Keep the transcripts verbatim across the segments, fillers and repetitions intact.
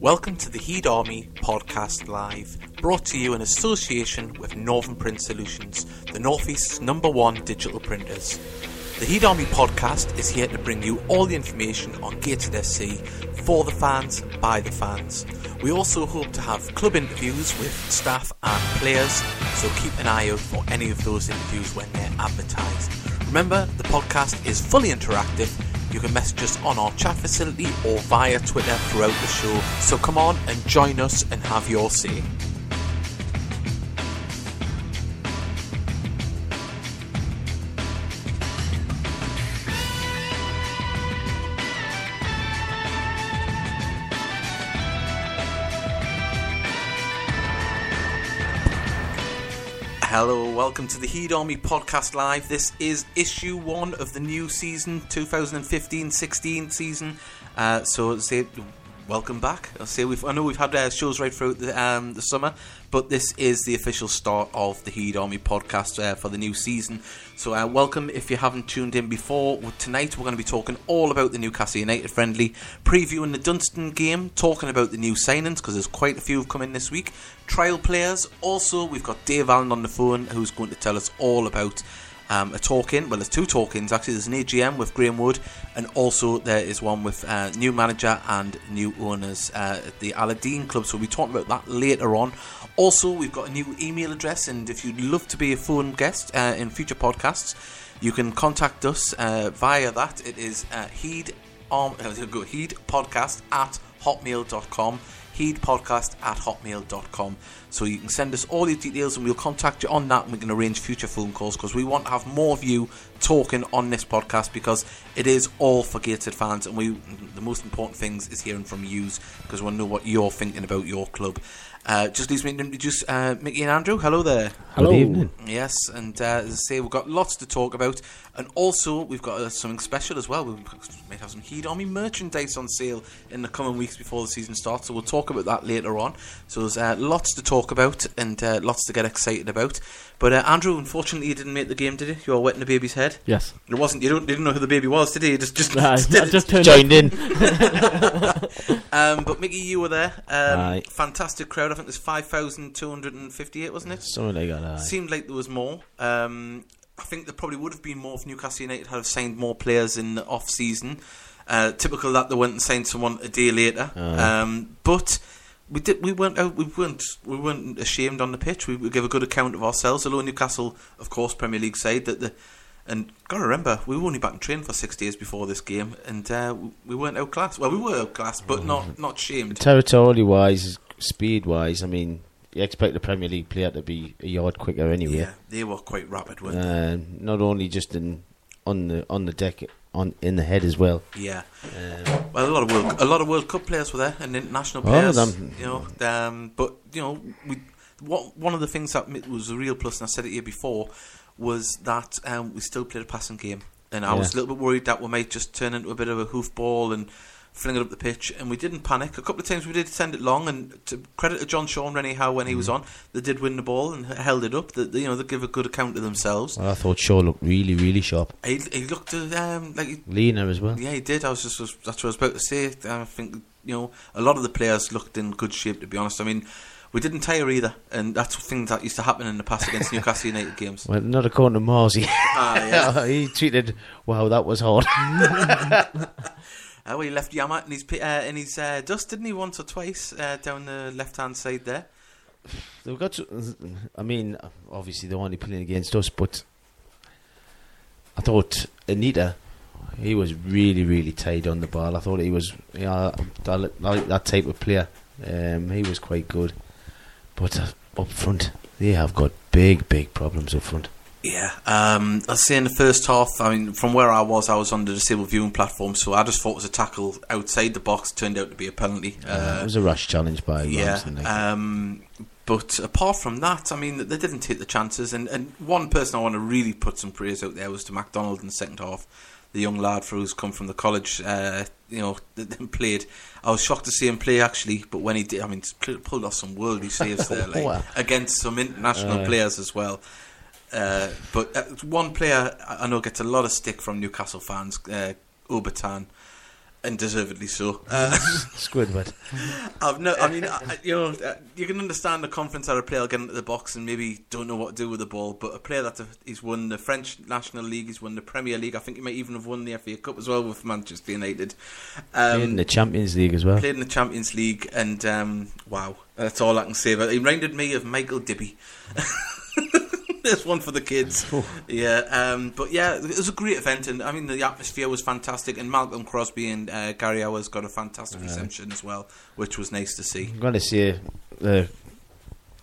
Welcome to the Heed Army Podcast Live, brought to you in association with Northern Print Solutions, the North East's number one digital printers. The Heed Army Podcast is here to bring you all the information on Gated F C, for the fans, by the fans. We also hope to have club interviews with staff and players, so keep an eye out for any of those interviews when they're advertised. Remember, the podcast is fully interactive. You can message us on our chat facility or via Twitter throughout the show. So come on and join us and have your say. Hello, welcome to the Heed Army Podcast Live. This is issue one of the new season, twenty fifteen sixteen season. Uh, so, say, welcome back. I'll say we've, I know we've had uh, shows right throughout the, um, the summer, but this is the official start of the Heed Army Podcast uh, for the new season. So, uh, welcome if you haven't tuned in before. Tonight, we're going to be talking all about the Newcastle United friendly, previewing the Dunstan game, talking about the new signings, because there's quite a few have come in this week. Trial players. Also, we've got Dave Allen on the phone, who's going to tell us all about um, a talk-in. Well, there's two talk-ins, actually. There's an A G M with Graham Wood, and also there is one with uh, new manager and new owners uh, at the Aladdin Club. So we'll be talking about that later on. Also, we've got a new email address, and if you'd love to be a phone guest uh, in future podcasts, you can contact us uh, via that. It is uh, Heed, um, go, Heed Podcast at hotmail dot com. Heedpodcast at hotmail dot com. So you can send us all your details and we'll contact you on that, and we can arrange future phone calls because we want to have more of you talking on this podcast, because it is all for Gated fans, and we the most important things is hearing from yous, because we want to know what you're thinking about your club. Uh, just leaves me to introduce uh, Mickey and Andrew. Hello there. Hello. Good evening. Yes, and uh, as I say, we've got lots to talk about, and also we've got uh, something special as well. We might have some Heed Army merchandise on sale in the coming weeks before the season starts, so we'll talk about that later on. So there's uh, lots to talk about and uh, lots to get excited about. But uh, Andrew, unfortunately, you didn't make the game, did you? You were wetting the baby's head. Yes. It wasn't. You don't. You didn't know who the baby was, did you? You just just, no, just, I just turned joined in. um, but Mickey, you were there. Um, right. Fantastic crowd. I think there's five thousand two hundred and fifty-eight, wasn't it? Something like that. Aye. Seemed like there was more. Um, I think there probably would have been more if Newcastle United had signed more players in the off season. Uh, typical that they went and signed someone a day later. Uh. Um, but. We did. We weren't. Out, we weren't. We weren't ashamed on the pitch. We, we gave a good account of ourselves. Although Newcastle, of course, Premier League side, that the and gotta remember, we were only back in training for six days before this game, and uh, we weren't outclassed. Well, we were outclassed, but not not shamed. Territorially wise, speed wise, I mean, you expect the Premier League player to be a yard quicker anyway. Yeah, they were quite rapid, weren't uh, they? Not only just in on the on the deck. On in the head as well. Yeah, um, well, a lot of World, a lot of World Cup players were there, and international players. All of them. You know, um, but you know, we, what one of the things that was a real plus, and I said it here before, was that um, we still played a passing game, and I yeah. was a little bit worried that we might just turn into a bit of a hoofball and fling it up the pitch, and we didn't panic. A couple of times we did send it long, and to credit to John Shaw and Renee Howe when he mm. was on, they did win the ball and held it up. That you know, they give a good account of themselves. Well, I thought Shaw looked really, really sharp. He, he looked um, like he, leaner as well. Yeah, he did. I was just was, that's what I was about to say. I think you know a lot of the players looked in good shape. To be honest, I mean. We didn't tire either, and that's things that used to happen in the past against Newcastle United games. Well, not according to Marzi. Ah, yeah. He tweeted, "Wow, that was hard." uh, well, he left Yamat in his uh, in his uh, dust, didn't he? Once or twice uh, down the left hand side there. They've got. To, I mean, obviously they're only playing against us, but I thought Anita, he was really, really tight on the ball. I thought he was. Yeah, I like that type of player. Um, he was quite good. But up front, they have got big, big problems up front. Yeah, um, I'd say in the first half, I mean, from where I was, I was on the disabled viewing platform, so I just thought it was a tackle outside the box, turned out to be a penalty. Uh, uh, it was a rash challenge by yeah, Ramsden. Um, but apart from that, I mean, they didn't take the chances. And, and one person I want to really put some praise out there was to MacDonald in the second half. The young lad for who's come from the college, uh, you know, that played. I was shocked to see him play actually, but when he did, I mean, pulled off some worldly saves there, like wow. against some international uh, players as well. Uh, but uh, one player I know gets a lot of stick from Newcastle fans, uh, Obertan. and deservedly so. Uh, Squidward. I've no. I mean, I, you know, you can understand the confidence out of a player getting into the box and maybe don't know what to do with the ball. But a player that he's won the French National League, he's won the Premier League. I think he might even have won the F A Cup as well with Manchester United. Um, played in the Champions League as well. Played in the Champions League, and um, wow, that's all I can say. But he reminded me of Michael Dibby. There's one for the kids. Yeah, um, but yeah, it was a great event, and I mean the atmosphere was fantastic, and Malcolm Crosby and uh, Gary Hours got a fantastic right. reception as well, which was nice to see. I'm going to say the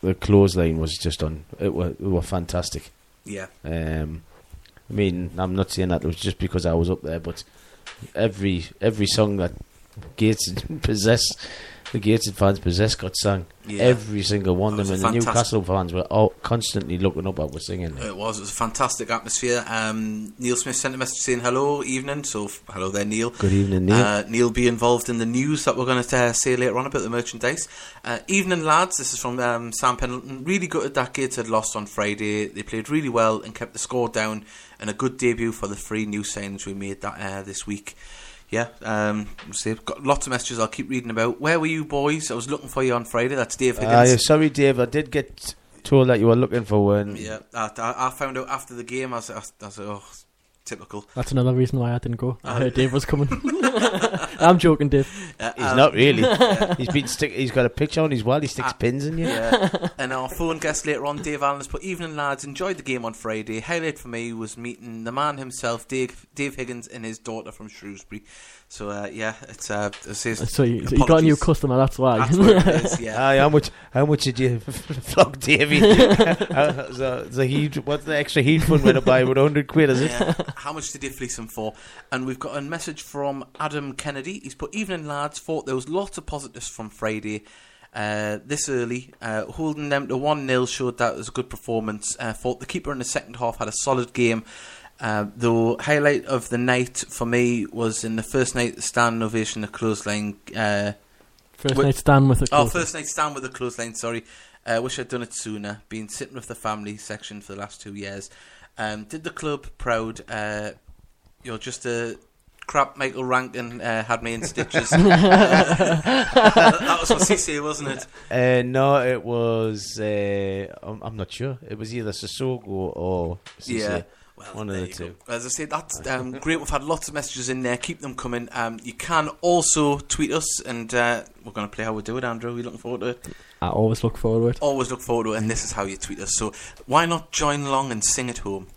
the clothesline was just on. It were, it were fantastic. Yeah. Um, I mean, I'm not saying that it was just because I was up there, but every every song that Gates possess, the Gates fans possess, got sung. Yeah. Every single one of them, and the Newcastle fans were all constantly looking up at us singing. It was, it was a fantastic atmosphere. Um, Neil Smith sent a message saying hello, evening. So hello there, Neil. Good evening, Neil. Uh, Neil, be involved in the news that we're going to uh, say later on about the merchandise. Uh, evening, lads. This is from um, Sam Pendleton. Really gutted that Gates had lost on Friday. They played really well and kept the score down, and a good debut for the three new signings we made that uh, this week. Yeah, um, so got lots of messages I'll keep reading about. Where were you, boys? I was looking for you on Friday. That's Dave Higgins. Uh, sorry, Dave. I did get told that you were looking for one. Yeah, I, I found out after the game. I was, I was oh, typical. That's another reason why I didn't go. I heard Dave was coming. I'm joking, Dave. Uh, he's um, not really. Yeah. He's been stick. He's got a picture on his wall. He sticks uh, pins in you. Yeah. And our phone guest later on, Dave Allen, has put, evening, lads. Enjoyed the game on Friday. Highlight for me was meeting the man himself, Dave, Dave Higgins, and his daughter from Shrewsbury. So uh, yeah, it's uh, it says, so you, so you got a new customer. That's why. That's what it is, yeah. Aye, how much? How much did you flog Davey? uh, so, so he, what's the extra heat fund when I buy? With hundred quid, is it? Yeah. How much did you fleece him for? And we've got a message from Adam Kennedy. He's put, evening, lads. Thought there was lots of positives from Friday. Uh, this early, uh, holding them to one nil showed that it was a good performance. Uh, thought the keeper in the second half had a solid game. Uh, the highlight of the night for me was in the first night stand ovation, the clothesline. Uh, first with, night stand with a clothesline. Oh, first night stand with a clothesline, sorry. I uh, wish I'd done it sooner. Been sitting with the family section for the last two years. Um, did the club proud. Uh, you're just a. Crap, Michael Rankin uh, had me in stitches. That was what C C, wasn't it? Uh, no, it was. Uh, I'm, I'm not sure. It was either Sissoko or C C. Yeah, well, one of the two. Go. As I said, that's um, great. We've had lots of messages in there. Keep them coming. Um, you can also tweet us, and uh, we're going to play how we do it. Andrew, are you looking forward to it? I always look forward to it. Always look forward to it, and this is how you tweet us. So why not join along and sing at home?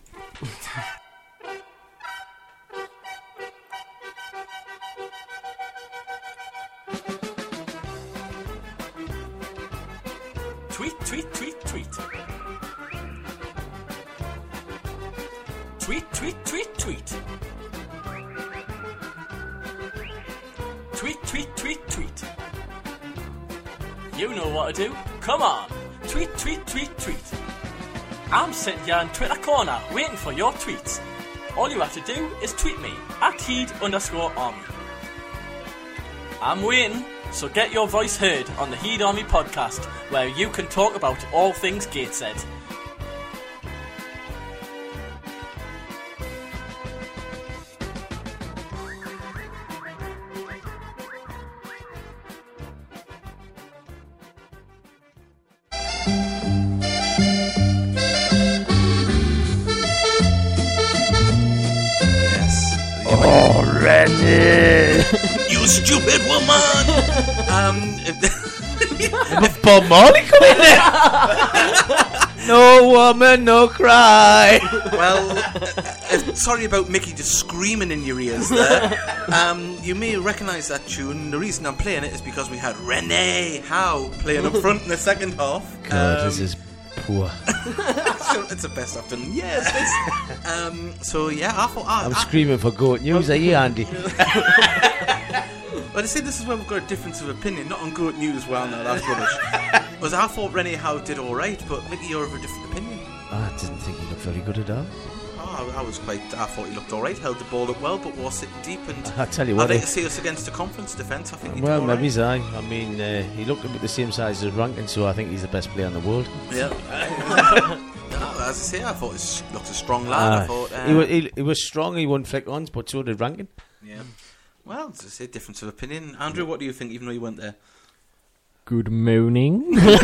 Tweet, tweet, tweet, tweet. Tweet, tweet, tweet, tweet. Tweet, tweet, tweet, tweet. You know what to do. Come on. Tweet, tweet, tweet, tweet. I'm sitting here in Twitter corner waiting for your tweets. All you have to do is tweet me at Heed underscore Army. I'm waiting. So get your voice heard on the Heed Army Podcast, where you can talk about all things Gateshead. Yes. Oh, Renee! You stupid woman! um, if Bob Marley come in there? No woman, no cry. Well, uh, sorry about Mickey just screaming in your ears there. Um, you may recognise that tune. The reason I'm playing it is because we had Renee Howe playing up front in the second half. God, um, this is poor. So it's the best I've done. Yes. Um, so yeah, I thought I, I'm I, screaming for goat news. Are you, Andy? But I say this is where we've got a difference of opinion, not on good news. Well, no, that's rubbish. Because I thought Renee Howe did all right, but Mickey, you're of a different opinion. I didn't think he looked very good at all. Oh, I, I was quite. I thought he looked all right, held the ball up well, but was sitting deep. And I tell you what, I'd like to see us against a conference defence. I think. He well, did all maybe he's right. I. I mean, uh, he looked about the same size as Rankin, so I think he's the best player in the world. Yeah. No, as I say, I thought he looked a strong lad. Uh, I thought um, he, was, he, he was strong. He won flick ons, but so did Rankin. Yeah. Well, it's a difference of opinion. Andrew, what do you think, even though you weren't there? Good morning. As,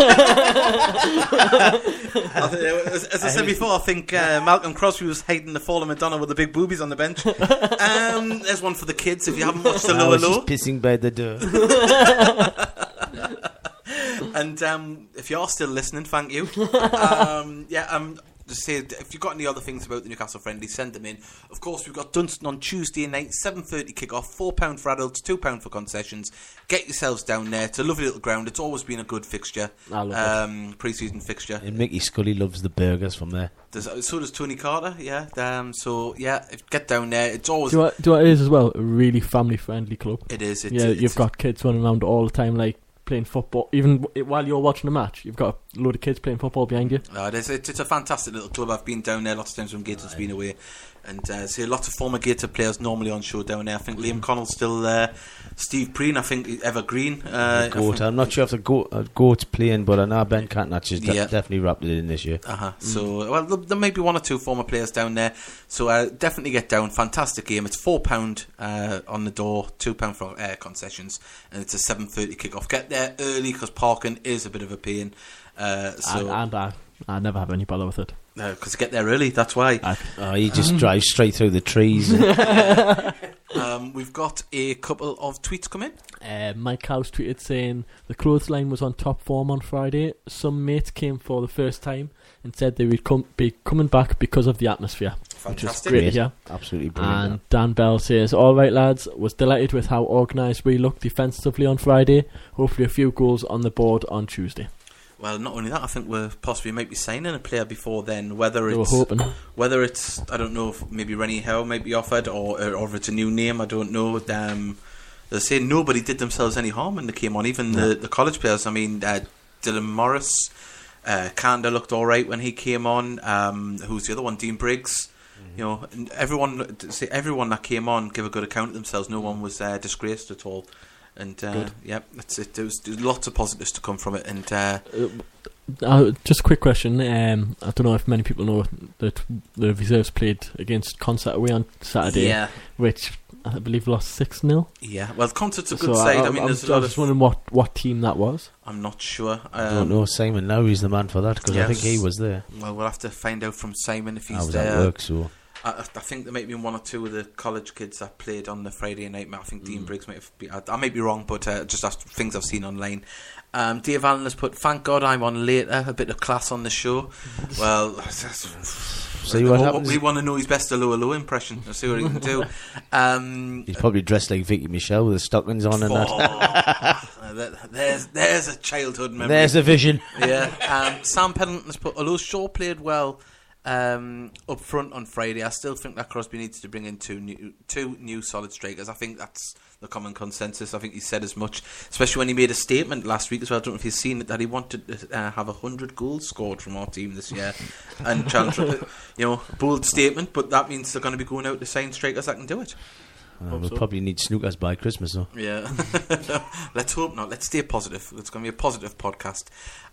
as I said before, I think uh, Malcolm Crosby was hating the fall of Madonna with the big boobies on the bench. Um, there's one for the kids if you haven't watched the Lower Low. She's pissing by the door. And um, if you're still listening, thank you. Um, yeah, um, just say if you've got any other things about the Newcastle friendly, send them in. Of course, we've got Dunstan on Tuesday night, seven thirty kick-off, four pounds for adults, two pounds for concessions. Get yourselves down there. It's a lovely little ground. It's always been a good fixture, I love um, pre-season fixture. And Mickey Scully loves the burgers from there. There's, so does Tony Carter, yeah. Um, so, yeah, get down there. It's always... Do you know what, do you know what it is as well? A really family-friendly club. It is. It's, yeah, it's, you've got kids running around all the time, like, playing football, even while you're watching a match, you've got a load of kids playing football behind you. Oh, it is, it's, it's a fantastic little club. I've been down there lots of times when Gator's oh, been yeah. away, and uh, see lots of former Gator players normally on show down there. I think Liam Connell's still there, Steve Preen, I think evergreen. Uh, Goat. Think, I'm not sure if the Goat, uh, Goat's playing, but I know Ben Catnach is de- yeah. definitely wrapped it in this year. Uh huh. Mm. So, well, there may be one or two former players down there, so uh, definitely get down. Fantastic game. It's four pounds uh, on the door, two pounds for uh, concessions, and it's a seven thirty kick-off. Get there early because parking is a bit of a pain. Uh, so and, and I, I never have any bother with it. No, because I get there early. That's why. I, oh, you just um. drive straight through the trees. And um, we've got a couple of tweets come in. Uh, Mike House tweeted saying the Clothesline was on top form on Friday. Some mates came for the first time and said they would come, be coming back because of the atmosphere. Fantastic. Which is great, yeah. Absolutely brilliant. And Dan Bell says, all right, lads, was delighted with how organised we looked defensively on Friday. Hopefully a few goals on the board on Tuesday. Well, not only that, I think we're possibly might be signing a player before then. Whether it's whether it's I don't know, if maybe Renee Howe might be offered, or or if it's a new name, I don't know. Um, they say nobody did themselves any harm when they came on. Even no. the, the college players. I mean, uh, Dylan Morris, uh, Kanda looked all right when he came on. Um, who's the other one? Dean Briggs. Mm-hmm. You know, and everyone. Say everyone that came on gave a good account of themselves. No one was uh, disgraced at all. And uh, yeah, that's it. There was lots of positives to come from it. And uh, uh, just a quick question. Um, I don't know if many people know that the reserves played against Concert away on Saturday, yeah. which I believe lost six nil. Yeah, well, Concert's a good so side. I, I, I mean, I'm, there's a lot I was just of... wondering what, what team that was. I'm not sure. Um, I don't know. Simon now is the man for that because yeah, I think he was there. Well, we'll have to find out from Simon if he's I was there. At work, so. I, I think there might be one or two of the college kids that played on the Friday night. I think mm. Dean Briggs might have been, I, I might be wrong, but uh, just that's things I've seen online. Um, Dave Allen has put, thank God I'm on later, a bit of class on the show. Well, that's, see what happens. We want to know his best Aloha Low impression. Let's see what he can do. Um, He's probably dressed like Vicky Michelle with the stockings on and that. there's, there's a childhood memory. There's a vision. Yeah. Um, Sam Pendleton has put, although Shaw played well Um, up front on Friday, I still think that Crosby needs to bring in two new, two new solid strikers. I think that's the common consensus. I think he said as much, especially when he made a statement last week as well. I don't know if you've seen it, that he wanted to uh, have one hundred goals scored from our team this year. And challenge, you know, bold statement, but that means they're going to be going out to sign strikers that can do it. Uh, we'll so. probably need snookers by Christmas, though. Yeah. Let's hope not. Let's stay positive. It's going to be a positive podcast.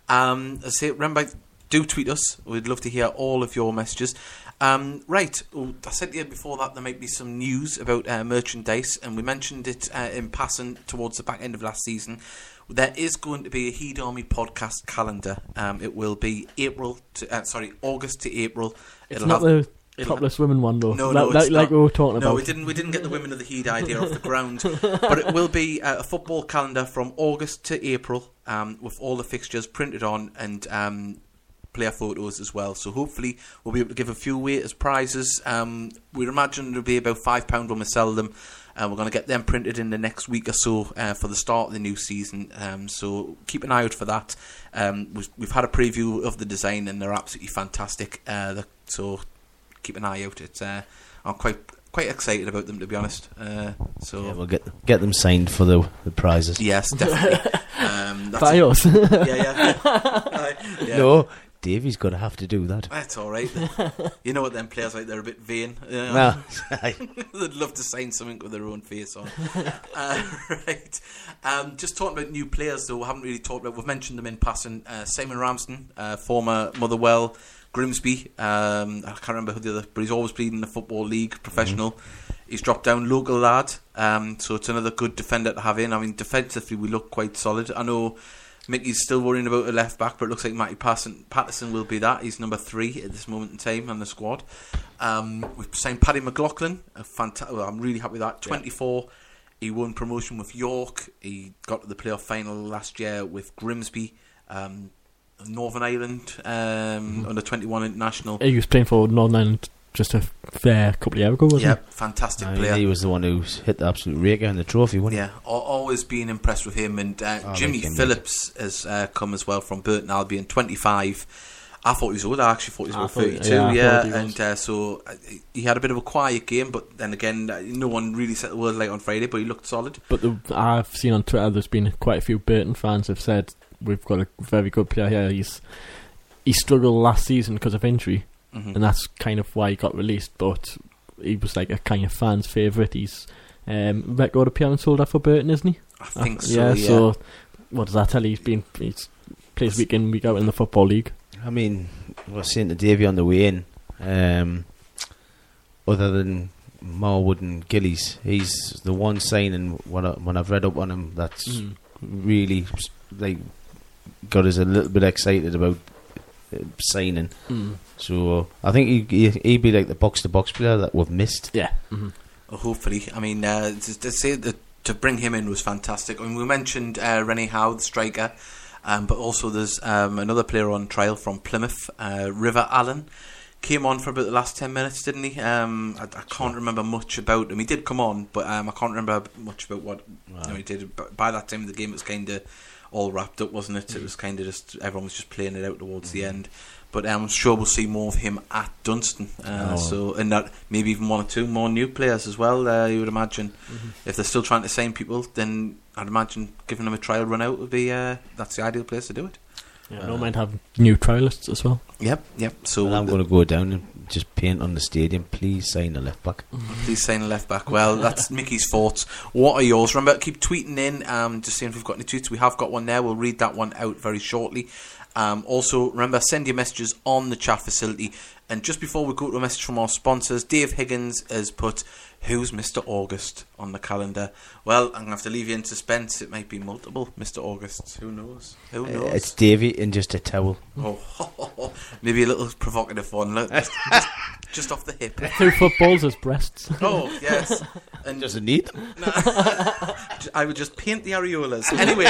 Um, I say, remember, do tweet us. We'd love to hear all of your messages. Um, right, oh, I said here before that there might be some news about uh, merchandise, and we mentioned it uh, in passing towards the back end of last season. There is going to be a Heed Army podcast calendar. Um, it will be April, to, uh, sorry, August to April. It's It'll not have- the... Topless women one though. No, no, like, like, like we were talking no, about. No, we didn't. We didn't get the women of the Heed idea off the ground. But it will be a football calendar from August to April, um, with all the fixtures printed on and Um, player photos as well, so hopefully we'll be able to give a few away as prizes. Um, we imagine it'll be about five pounds when we sell them, and uh, we're going to get them printed in the next week or so uh, for the start of the new season, um, so keep an eye out for that. Um, we've, we've had a preview of the design and they're absolutely fantastic, uh, so keep an eye out. It's, uh, I'm quite quite excited about them, to be honest. Uh, so yeah, we'll get get them signed for the, the prizes. Yes, definitely. um, that's By us. Yeah, yeah. uh, yeah. No, Davey's going to have to do that. That's all right. You know what them players like, they're a bit vain. You know? No. They'd love to sign something with their own face on. uh, right. Um, just talking about new players, though, we haven't really talked about, we've mentioned them in passing. Uh, Simon Ramsden, uh, former Motherwell, Grimsby. Um, I can't remember who the other, but he's always played in the Football League, professional. Mm-hmm. He's dropped down, local lad, um, so it's another good defender to have in. I mean, defensively, we look quite solid. I know Mickey's still worrying about a left-back, but it looks like Matty Patterson will be that. He's number three at this moment in time on the squad. Um, we've signed Paddy McLaughlin. A fanta- well, I'm really happy with that. twenty-four, yeah. He won promotion with York. He got to the playoff final last year with Grimsby. Um, Northern Ireland, um, mm-hmm. under twenty-one international. He was playing for Northern Ireland just a fair couple of years ago, wasn't yeah, he? Yeah, fantastic I mean, player. He was the one who hit the absolute raker in the trophy, wasn't yeah, he? Yeah, always being impressed with him. And uh, oh, Jimmy Phillips it. has uh, come as well from Burton Albion, twenty-five. I thought he was old. I actually thought he was I over thought, thirty-two. Yeah, yeah. and uh, so he had a bit of a quiet game, but then again, no one really set the world light on Friday. But he looked solid. But the, I've seen on Twitter, there's been quite a few Burton fans have said we've got a very good player here. He's he struggled last season because of injury. Mm-hmm. And that's kind of why he got released, but he was like a kind of fan's favourite. He's um, record appearance holder for Burton, isn't he? I think I, so, yeah, yeah. So what does that tell you? He's been he's plays week in, week out in the Football League. I mean, we're seeing the Davy on the way in. Um, other than Marwood and Gillies, he's the one signing when, I, when I've read up on him that's mm. really like got us a little bit excited about signing. Mm. So I think he, he, he'd be like the box-to-box player that we've missed. Yeah. Mm-hmm. Well, hopefully. I mean, uh, to, to say that to bring him in was fantastic. I mean, we mentioned uh, Renee Howe, the striker, um, but also there's um, another player on trial from Plymouth, uh, River Allen. Came on for about the last ten minutes, didn't he? Um, I, I can't remember much about him. He did come on, but um, I can't remember much about what wow. you know, he did. But by that time, the game was kind of all wrapped up, wasn't it? Mm-hmm. It was kind of just everyone was just playing it out towards mm-hmm. the end. But um, I'm sure we'll see more of him at Dunstan. Uh, oh. So and that maybe even one or two more new players as well. Uh, you would imagine mm-hmm. if they're still trying to sign people, then I'd imagine giving them a trial run out would be uh, that's the ideal place to do it. Yeah, I don't uh, mind having new trialists as well. Yep, yep. So and I'm going to go down and just paint on the stadium. Please sign a left back. Please sign a left back. Well, that's Mickey's thoughts. What are yours? Remember, keep tweeting in. Um, just seeing if we've got any tweets. We have got one there. We'll read that one out very shortly. Um, also, remember, send your messages on the chat facility. And just before we go to a message from our sponsors, Dave Higgins has put, who's Mister August on the calendar? Well, I'm going to have to leave you in suspense. It might be multiple Mister Augusts. Who knows? Who knows? Uh, it's Davey in just a towel. Oh, ho, ho, ho. Maybe a little provocative one. Look, just, just, just off the hip. Two footballs as breasts. Oh, yes. And doesn't need them. No, I would just paint the areolas. Anyway,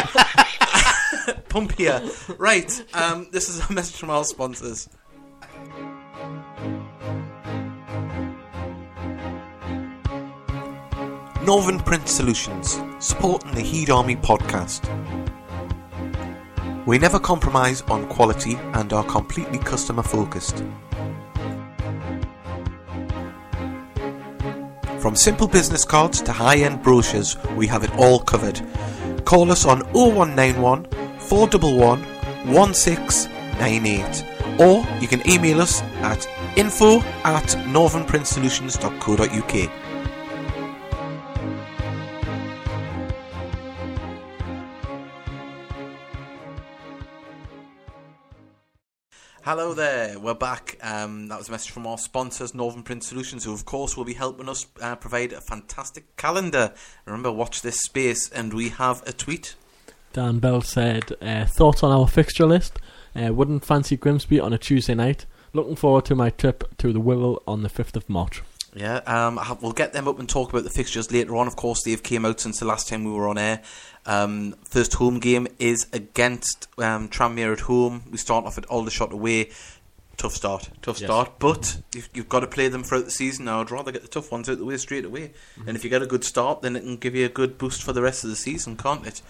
pump here. Right, um, this is a message from our sponsors. Northern Print Solutions, supporting the Heed Army podcast. We never compromise on quality and are completely customer focused. From simple business cards to high-end brochures, we have it all covered. Call us on oh one nine one, four one one, one six nine eight or you can email us at info at northernprintsolutions.co.uk. Hello there, we're back. Um, that was a message from our sponsors, Northern Print Solutions, who of course will be helping us uh, provide a fantastic calendar. Remember, watch this space, and we have a tweet. Dan Bell said, uh, thoughts on our fixture list, uh, wouldn't fancy Grimsby on a Tuesday night, looking forward to my trip to the Wirral on the fifth of March. Yeah, um, we'll get them up and talk about the fixtures later on. Of course, they've came out since the last time we were on air. Um, first home game is against um, Tranmere at home. We start off at Aldershot away. Tough start, tough yes. start. But you've, you've got to play them throughout the season. Now, I'd rather get the tough ones out the way straight away. Mm-hmm. And if you get a good start, then it can give you a good boost for the rest of the season, can't it?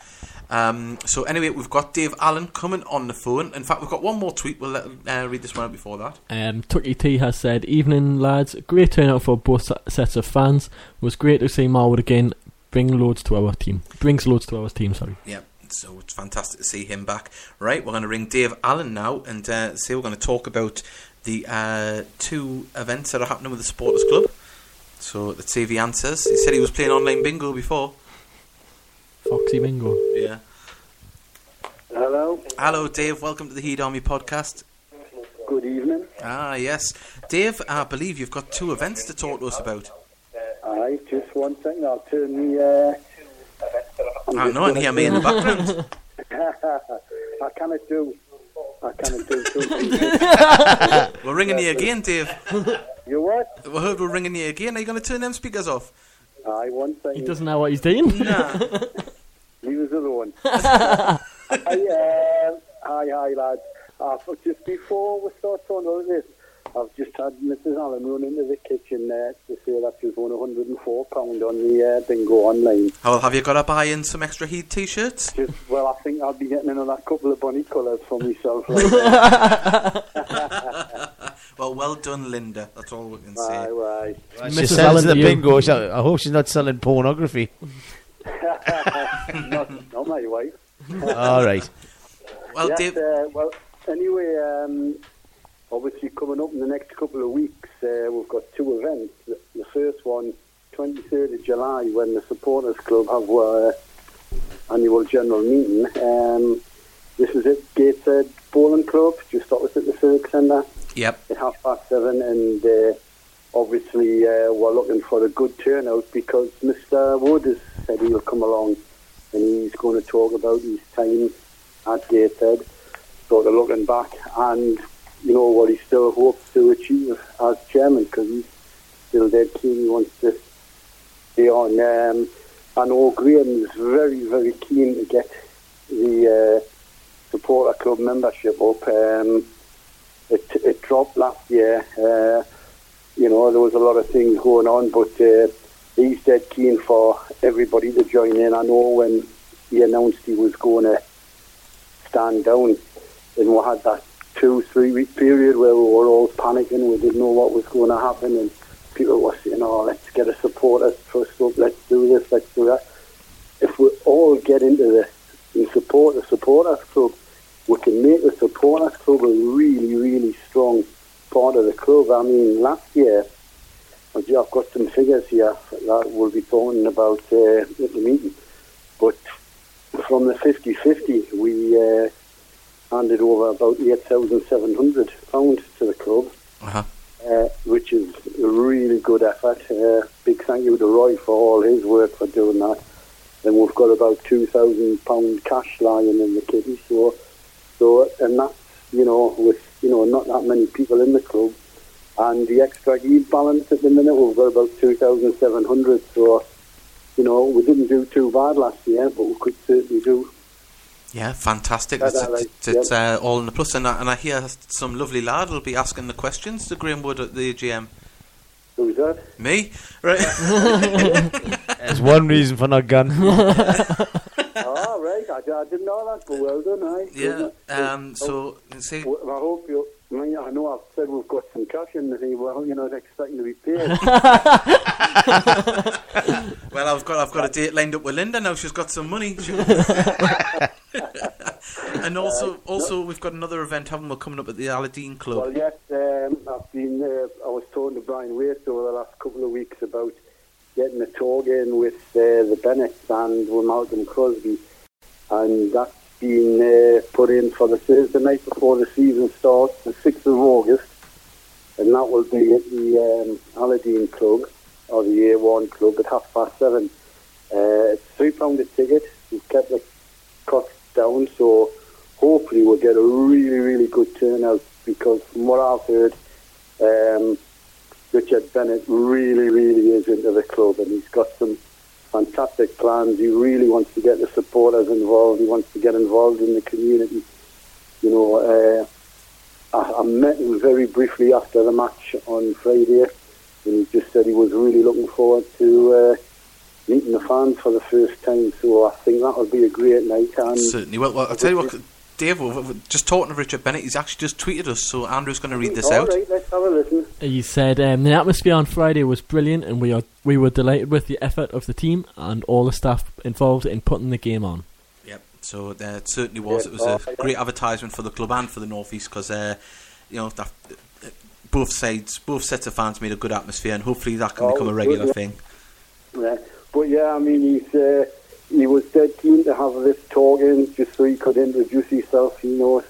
Um, so anyway, we've got Dave Allen coming on the phone. In fact, we've got one more tweet. We'll let, uh, read this one out before that. Um, Tukky T has said, evening lads, great turnout for both sets of fans. It was great to see Marwood again. Bring loads to our team. Brings loads to our team, sorry. Yeah, so it's fantastic to see him back. Right, we're going to ring Dave Allen now and uh, see we're going to talk about the uh, two events that are happening with the Supporters Club. So let's see if he answers. He said he was playing online bingo before. Foxy bingo. Yeah. Hello. Hello, Dave. Welcome to the Heed Army podcast. Good evening. Ah, yes. Dave, I believe you've got two events to talk to us about. Aye. live, just one thing. I'll turn the... Uh, I know, and hear me in the background. I cannot do... I cannot do something. We're ringing you again, Dave. You what? We heard we're ringing you again. Are you going to turn them speakers off? I one thing. He doesn't know what he's doing. Nah. He was the other one. Hi, uh, hi, hi, lads. Uh, just before we start talking about this, I've just had Missus Allen run into the kitchen there to say that she's won one hundred and four pounds on the uh, bingo online. Well, have you got to buy in some extra Heed T-shirts? Just, well, I think I'll be getting another couple of bunny colours for myself. Right. Well, well done, Linda. That's all we can say. Aye, aye. Right. She sells the bingo. I hope she's not selling pornography. not, not my wife. All right. Well, yes, Dave... Uh, well, anyway... Um, Obviously, coming up in the next couple of weeks, uh, we've got two events. The first one, twenty-third of July, when the Supporters Club have their uh, annual general meeting. Um, this is at Gateshead Bowling Club, just opposite the Civic Centre. Yep. At half past seven, and uh, obviously uh, we're looking for a good turnout because Mister Wood has said he'll come along and he's going to talk about his time at Gateshead, sort of looking back and... you know, what he still hopes to achieve as chairman, because he's still dead keen. He wants to stay on. Um, I know Graham is very, very keen to get the uh, supporter club membership up. Um, it, it dropped last year. Uh, you know, there was a lot of things going on, but uh, he's dead keen for everybody to join in. I know when he announced he was going to stand down, and we had that two, three-week period where we were all panicking. We didn't know what was going to happen, and people were saying, oh, let's get a supporters trust up, let's do this, let's do that. If we all get into this and support the supporters club, we can make the supporters club a really, really strong part of the club. I mean, last year, I've got some figures here that we'll be talking about uh, at the meeting, but from the fifty-fifty, we... Uh, handed over about eight thousand seven hundred pounds to the club, uh-huh. uh, which is a really good effort. Uh, big thank you to Roy for all his work for doing that. And we've got about two thousand pounds cash lying in the kitty. So, so, and that's, you know, with, you know, not that many people in the club. And the extra heat balance at the minute, we've got about two thousand seven hundred. So, you know, we didn't do too bad last year, but we could certainly do. Yeah, fantastic. It's, it's, it's uh, all in the plus. And I, and I hear some lovely lad will be asking the questions to Graham Wood at the A G M. Who's that? Me? Right. There's one reason for not going. Oh, right. I, I didn't know that, but well done, aye. Yeah, um, so, see. I hope you I, mean, I know I've said we've got some cash in the thing. Well, you're not expecting to be paid. Well, I've got I've got a date lined up with Linda now. She's got some money. And also, uh, also no. we've got another event, haven't we, coming up at the Aladdin Club? Well, yes. Um, I've been. Uh, I was talking to Brian Waite over the last couple of weeks about getting a talk in with uh, the Bennetts and with Malcolm Crosby, and that's been uh, put in for the Thursday night before the season starts, the sixth of August, and that will be at the um, Aladdin Club, or the A one Club, at half past seven. Uh, it's three pounds a ticket. We've kept the cost down, so hopefully we'll get a really, really good turnout, because from what I've heard, um, Richard Bennett really, really is into the club, and he's got some fantastic plans. He really wants to get the supporters involved. He wants to get involved in the community. You know, uh, I, I met him very briefly after the match on Friday, and he just said he was really looking forward to uh, meeting the fans for the first time. So I think that would be a great night. And certainly. Well, well, I'll tell you what, Dave, we're just talking to Richard Bennett. He's actually just tweeted us, so Andrew's going to read this All out. All right, let's have a listen. He said, um, the atmosphere on Friday was brilliant, and we are we were delighted with the effort of the team and all the staff involved in putting the game on. Yep, so uh, it certainly was. Yeah, it was oh, a great advertisement for the club and for the North East, because, uh, you know, that, uh, both sides, both sets of fans made a good atmosphere, and hopefully that can oh, become a regular good, yeah. thing. Yeah. But, yeah, I mean, he's... Uh, He was dead keen to have this talk in just so he could introduce himself, you know,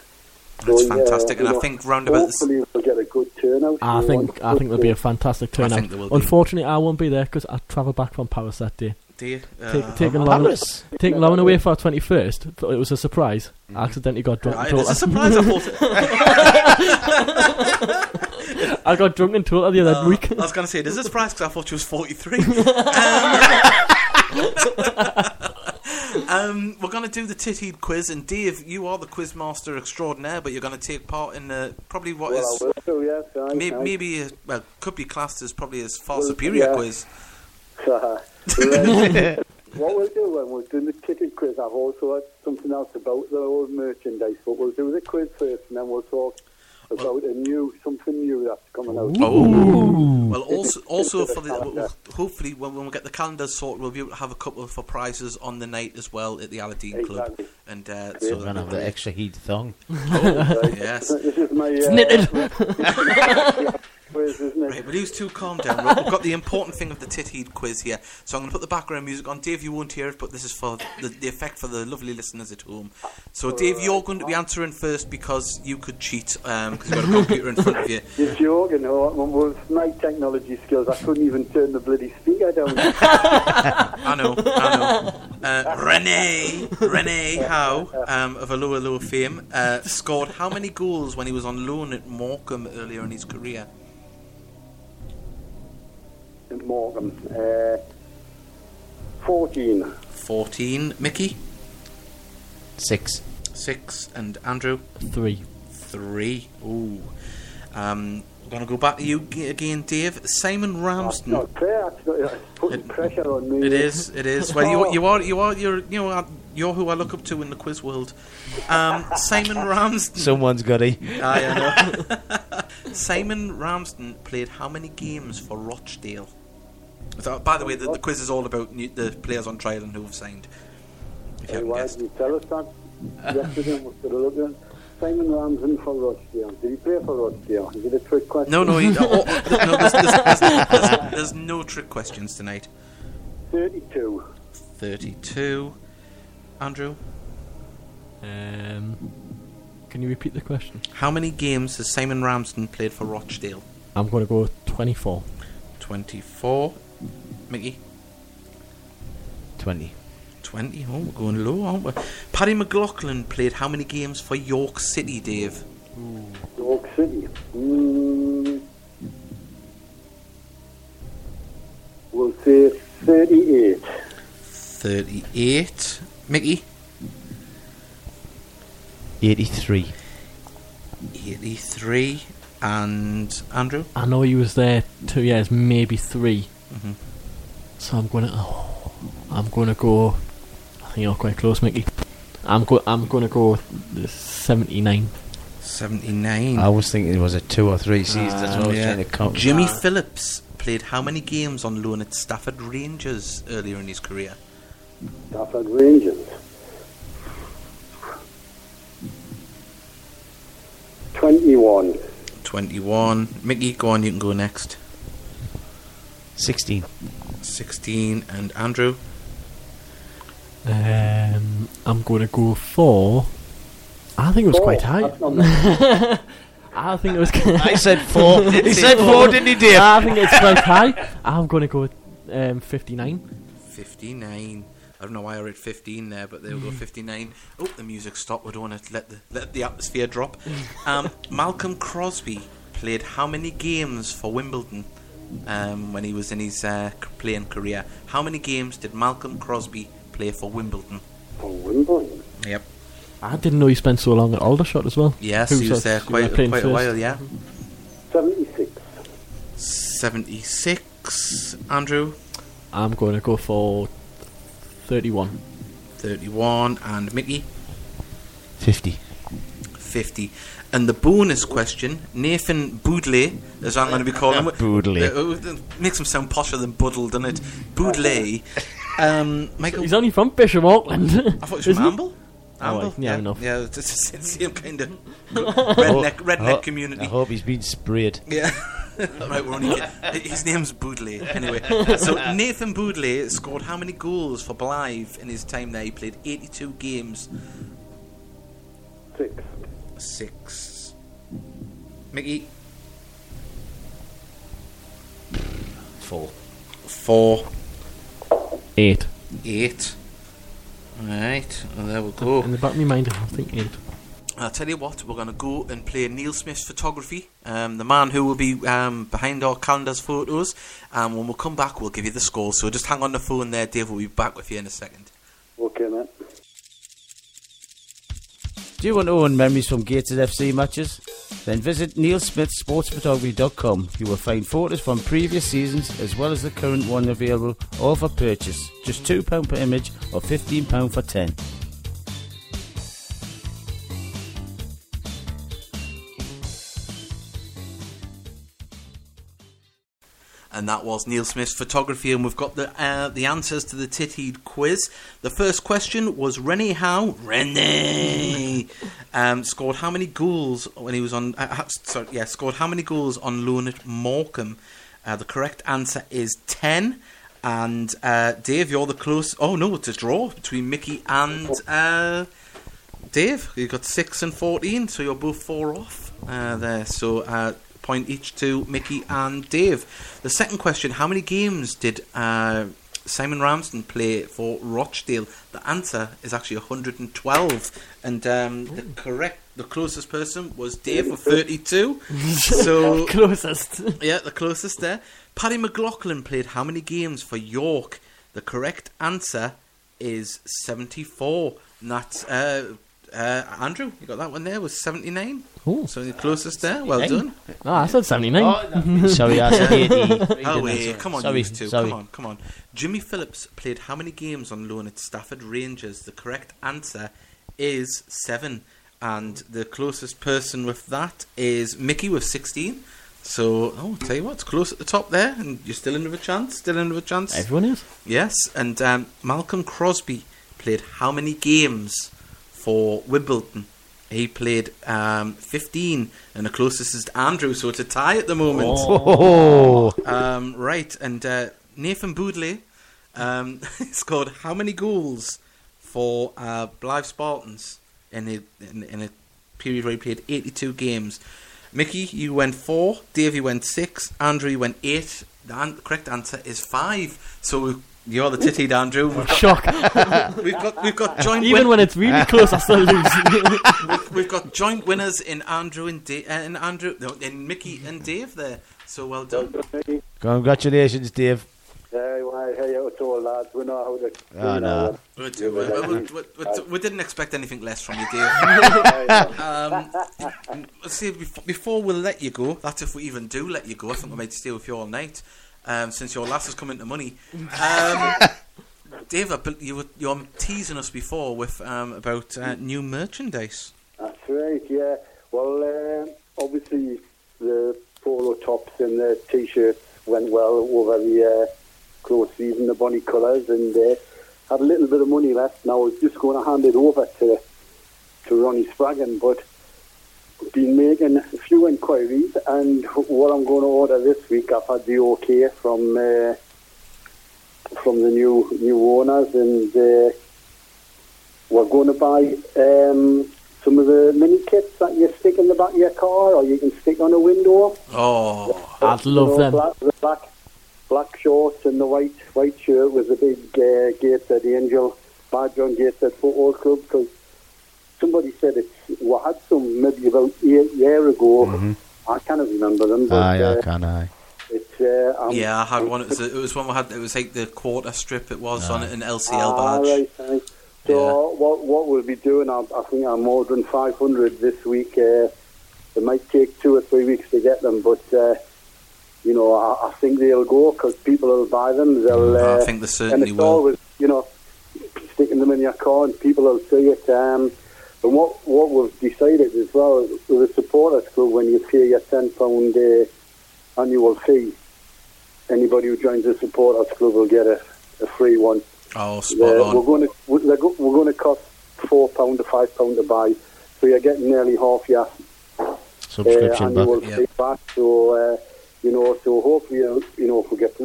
That's so, fantastic, yeah, and know, I think round about this. Hopefully, we'll get a good turnout. I think I think there'll be a fantastic turnout. I think there will be. Unfortunately, I won't be there because I travel back from Paris that day. Do you? Uh, take, taking Paris. Long, taking Lauren away for our twenty-first. It was a surprise. Mm. I accidentally got drunk. Right, it's a surprise. I bought it. I got drunk in total the other uh, week. I was going to say, this is a surprise because I thought she was forty-three. um, um, we're going to do the Titty quiz, and Dave, you are the quiz master extraordinaire, but you're going to take part in uh, probably what well, is do, yes, I, may, I, maybe uh, well could be classed as probably as far well, superior yeah. quiz. Uh, then, what we'll do when we're doing the Titty quiz, I've also had something else about the old merchandise, but we'll do the quiz first, and then we'll talk about a new something new that's coming out. Oh, well, also also for the calendar. Hopefully when, when we get the calendar sorted, we'll be able to have a couple of prizes on the night as well at the Aladdin exactly. Club, and uh, so we're gonna have the extra heat thong. Oh, yes, this is my. Uh, it's knitted. Quiz, isn't it? Right, but who's too calm down? We've got the important thing of the Tit Heed quiz here, so I'm going to put the background music on. Dave, you won't hear it, but this is for the, the effect for the lovely listeners at home. So, Dave, you're going to be answering first because you could cheat because um, you've got a computer in front of you. You're joking, or with my technology skills, I couldn't even turn the bloody speaker down. I know, I know. Uh, Renee, Renee Howe um, of a lower, lower fame uh, scored how many goals when he was on loan at Morecambe earlier in his career? Morgan, uh, fourteen. Fourteen, Mickey. Six. Six, and Andrew. Three. Three. Ooh, um, we're gonna go back to you again, Dave. Simon Ramsden. That's not fair. That's not, that's putting it, pressure on me. It is. It is. Well, you, you are. You are. You're. You know. You're who I look up to in the quiz world. Um, Simon Ramsden. Someone's goody. I know. Simon Ramsden played how many games for Rochdale? So, by the way, the, the quiz is all about new, the players on trial and who have signed. If you hey, why did you tell us that? Yesterday, looking. Simon Ramsden for Rochdale. Did he play for Rochdale? Is it a trick question? No, no. He, oh, no there's, there's, there's, there's, there's no trick questions tonight. Thirty-two. Thirty-two. Andrew? Um, can you repeat the question? How many games has Simon Ramsden played for Rochdale? I'm going to go with twenty-four. twenty-four. Mickey? twenty. twenty. Oh, we're going low, aren't we? Paddy McLaughlin played how many games for York City, Dave? Ooh. York City? Mm. We'll say thirty-eight. thirty-eight. Mickey? eighty-three. eighty-three. And Andrew? I know he was there two years, maybe three. Mm-hmm. So I'm going to... Oh, I'm going to go... I think you're quite close, Mickey. I'm, go, I'm going to go seventy-nine. seventy-nine. I was thinking it was a two or three seasons. Uh, That's what I was yeah. trying to count. Jimmy uh, Phillips played how many games on loan at Stafford Rangers earlier in his career? Stafford Rangers. Twenty-one. Twenty-one. Mickey, go on. You can go next. Sixteen. Sixteen. And Andrew. Um, I'm going to go four. I think it was four. Quite high. I think it was. I said four. He said four, didn't he, dear? I think it's quite high. I'm going to go with um, fifty-nine. Fifty-nine. I don't know why I read fifteen there, but they'll go fifty-nine. Oh, the music stopped. We don't want to let the, let the atmosphere drop. Um, Malcolm Crosby played how many games for Wimbledon um, when he was in his uh, playing career? How many games did Malcolm Crosby play for Wimbledon? For Wimbledon? Yep. I didn't know he spent so long at Aldershot as well. Yes, Who he was there uh, quite, quite a first? while, yeah. seventy-six. seventy-six. Andrew? I'm going to go for... Thirty-one. Thirty-one. And Mickey? Fifty. Fifty. And the bonus question, Nathan Boodley, as I'm going to be calling him. Boodley. Uh, it makes him sound posher than Buddle, doesn't it? Boodley. Um, Michael, he's only from Bisham Auckland. I thought he was from Amble. Amble? Oh, yeah, yeah, enough. Yeah, it's the same kind of redneck, redneck I hope, community. I hope he's been sprayed. Yeah. Right, we're only kidding. His name's Boodley. Anyway, so Nathan Boodley scored how many goals for Blythe in his time there? He played eighty-two games. Six. six. Mickey? Four. Four. Eight. Eight. Alright, well, there we go. In the back of my mind, I think eight. I'll tell you what, we're going to go and play Neil Smith's photography, um, the man who will be um, behind our calendar's photos. And when we come back, we'll give you the score. So just hang on the phone there, Dave. We'll be back with you in a second. Okay, mate. Do you want to own memories from Gated F C matches? Then visit neil smith sports photography dot com. You will find photos from previous seasons as well as the current one available all for purchase. Just two pounds per image or fifteen pounds for ten. And that was Neil Smith's photography, and we've got the uh, the answers to the Titted quiz. The first question was Renee Howe. Renee um, scored how many goals when he was on? Uh, sorry, yeah, scored how many goals on loan at Morecambe? Uh, the correct answer is ten. And uh, Dave, you're the close. Oh no, it's a draw between Mickey and uh, Dave. You got six and fourteen, so you're both four off uh, there. So. Uh, Point each to Mickey and Dave. The second question, how many games did uh, Simon Ramsden play for Rochdale? The answer is actually one hundred twelve. And um, the correct, the closest person was Dave for thirty-two. So closest. Yeah, the closest there. Paddy McLaughlin played how many games for York? The correct answer is seventy-four. And that's... Uh, Uh, Andrew, you got that one there, was seventy-nine. Ooh. So the closest there, well done. Oh, I said seventy-nine. Oh, no. Sorry, I said eighty. Oh, wait, come on, sorry, you two. Sorry. Come on, come on. Jimmy Phillips played how many games on loan at Stafford Rangers? The correct answer is seven. And the closest person with that is Mickey with sixteen. So, oh, I'll tell you what, it's close at the top there, and you're still in with a chance, still in with a chance. Everyone is. Yes, and um, Malcolm Crosby played how many games for Wimbledon? He played um, fifteen, and the closest is Andrew, so it's a tie at the moment. Oh. Um, right, and uh, Nathan Boodley um, scored how many goals for uh, Blythe Spartans in a, in, in a period where he played eighty-two games? Mickey, you went four, Dave, you went six, Andrew, you went eight. The an- correct answer is five, so you're the titty, Andrew. We've got, shock. We've got we've got joint. Even win- when it's really close, I still lose. we've, we've got joint winners in Andrew and da- uh, in Andrew, no, in Mickey and Dave there. So well done. Congratulations, Dave. Yeah, well, hey, it's all lads. We know how to. Oh no. We, do, we, we, we, we, we didn't expect anything less from you, Dave. um, see, before we let you go, that's if we even do let you go. I think we might stay with you all night. Um, since your lass has come into money, um, Dave, you were you were teasing us before with um, about uh, new merchandise. That's right, yeah. Well, um, obviously the polo tops and the t-shirts went well over the uh, close season, the bonny colours, and uh, had a little bit of money left. And I was just going to hand it over to to Ronnie Spraggan, but been making a few inquiries, and what I'm going to order this week, I've had the okay from uh, from the new new owners, and uh, we're going to buy um, some of the mini kits that you stick in the back of your car, or you can stick on a window. Oh, the, I'd love know, them. Black, the black, black shorts and the white white shirt with the big uh, Gateshead Angel badge on Gateshead Football Club, because somebody said it. We had some maybe about a year ago. Mm-hmm. I can't remember them. But, aye, uh, I can, aye. It, uh, um, yeah, I had one. It was, it was one we had. It was like the quarter strip. It was aye. On it, an L C L badge. Ah, right, right. So yeah. what what we'll be doing? I, I think I'm ordering five hundred this week. Uh, it might take two or three weeks to get them, but uh, you know, I, I think they'll go because people will buy them. They'll. Uh, I think they certainly and it's will. Always, you know, sticking them in your car and people will see it. Um, And what, what we've decided as well, with the supporters club, when you pay your ten pounds uh, annual fee, anybody who joins the supporters club will get a, a free one. Oh, spot uh, on. We're going to we're, we're going to cost four pounds to five pounds to buy, so you're getting nearly half your subscription uh, annual back. Fee yeah. back. So, uh, you know, so hopefully, you know, if we get,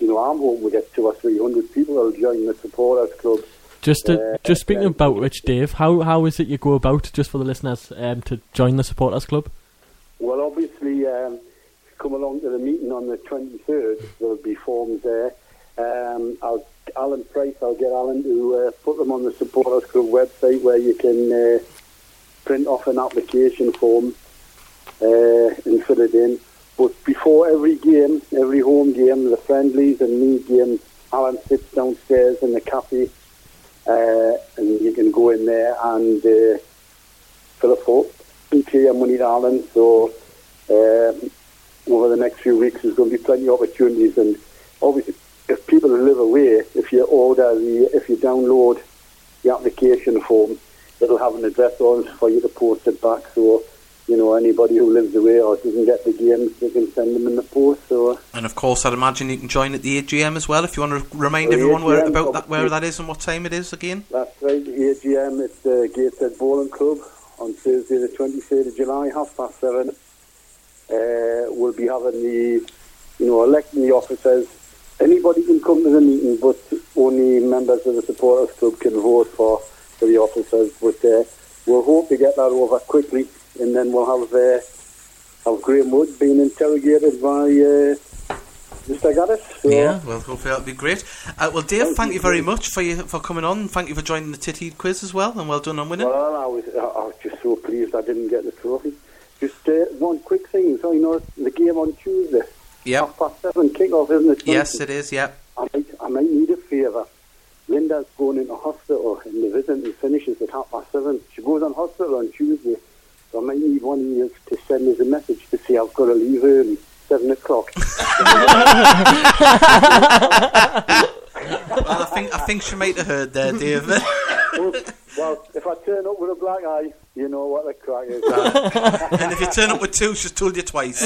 you know, I'm hoping we get two or three hundred people who will join the supporters club. Just to, uh, just speaking um, about Rich, Dave, how how is it you go about, just for the listeners, um, to join the supporters club? Well, obviously, um, if you come along to the meeting on the twenty-third, there'll be forms there. Um, I'll Alan Price, I'll get Alan to uh, put them on the supporters club website, where you can uh, print off an application form uh, and fill it in. But before every game, every home game, the friendlies and league games, Alan sits downstairs in the cafe. Uh, and you can go in there and uh, fill a form and pay your money to Alan. So um, over the next few weeks, there's going to be plenty of opportunities. And obviously, if people live away, if you order the, if you download the application form, it'll have an address on for you to post it back. So, you know, anybody who lives away or doesn't get the games, they can send them in the post. So, and of course, I'd imagine you can join at the A G M as well, if you want to remind everyone where about that, where that is and what time it is again. That's right, the A G M, it's the Gateshead Bowling Club on Thursday the twenty-third of July, half past seven. Uh, we'll be having the, you know, electing the officers. Anybody can come to the meeting, but only members of the supporters club can vote for, for the officers. But uh, we'll hope to get that over quickly. And then we'll have uh, have Graham Wood being interrogated by uh, Mister Gaddis. So. Yeah, well, hopefully that'll be great. Uh, well, Dave, thank, thank you very much for you, for coming on. Thank you for joining the Titty quiz as well, and well done on winning. Well, I was, I, I was just so pleased I didn't get the trophy. Just uh, one quick thing, so you know, the game on Tuesday. Yeah. Half past seven kick-off, isn't it? Tuesday? Yes, it is, yeah. I might, I might need a favour. Linda's going into hospital, and the visiting finishes at half past seven. She goes on hospital on Tuesday. I might need one of you to send us a message to say I've got to leave early, seven o'clock. Well, I think I think she might have heard there, Dave. well, well, if I turn up with a black eye, you know what the crack is. Right. And if you turn up with two, she's told you twice.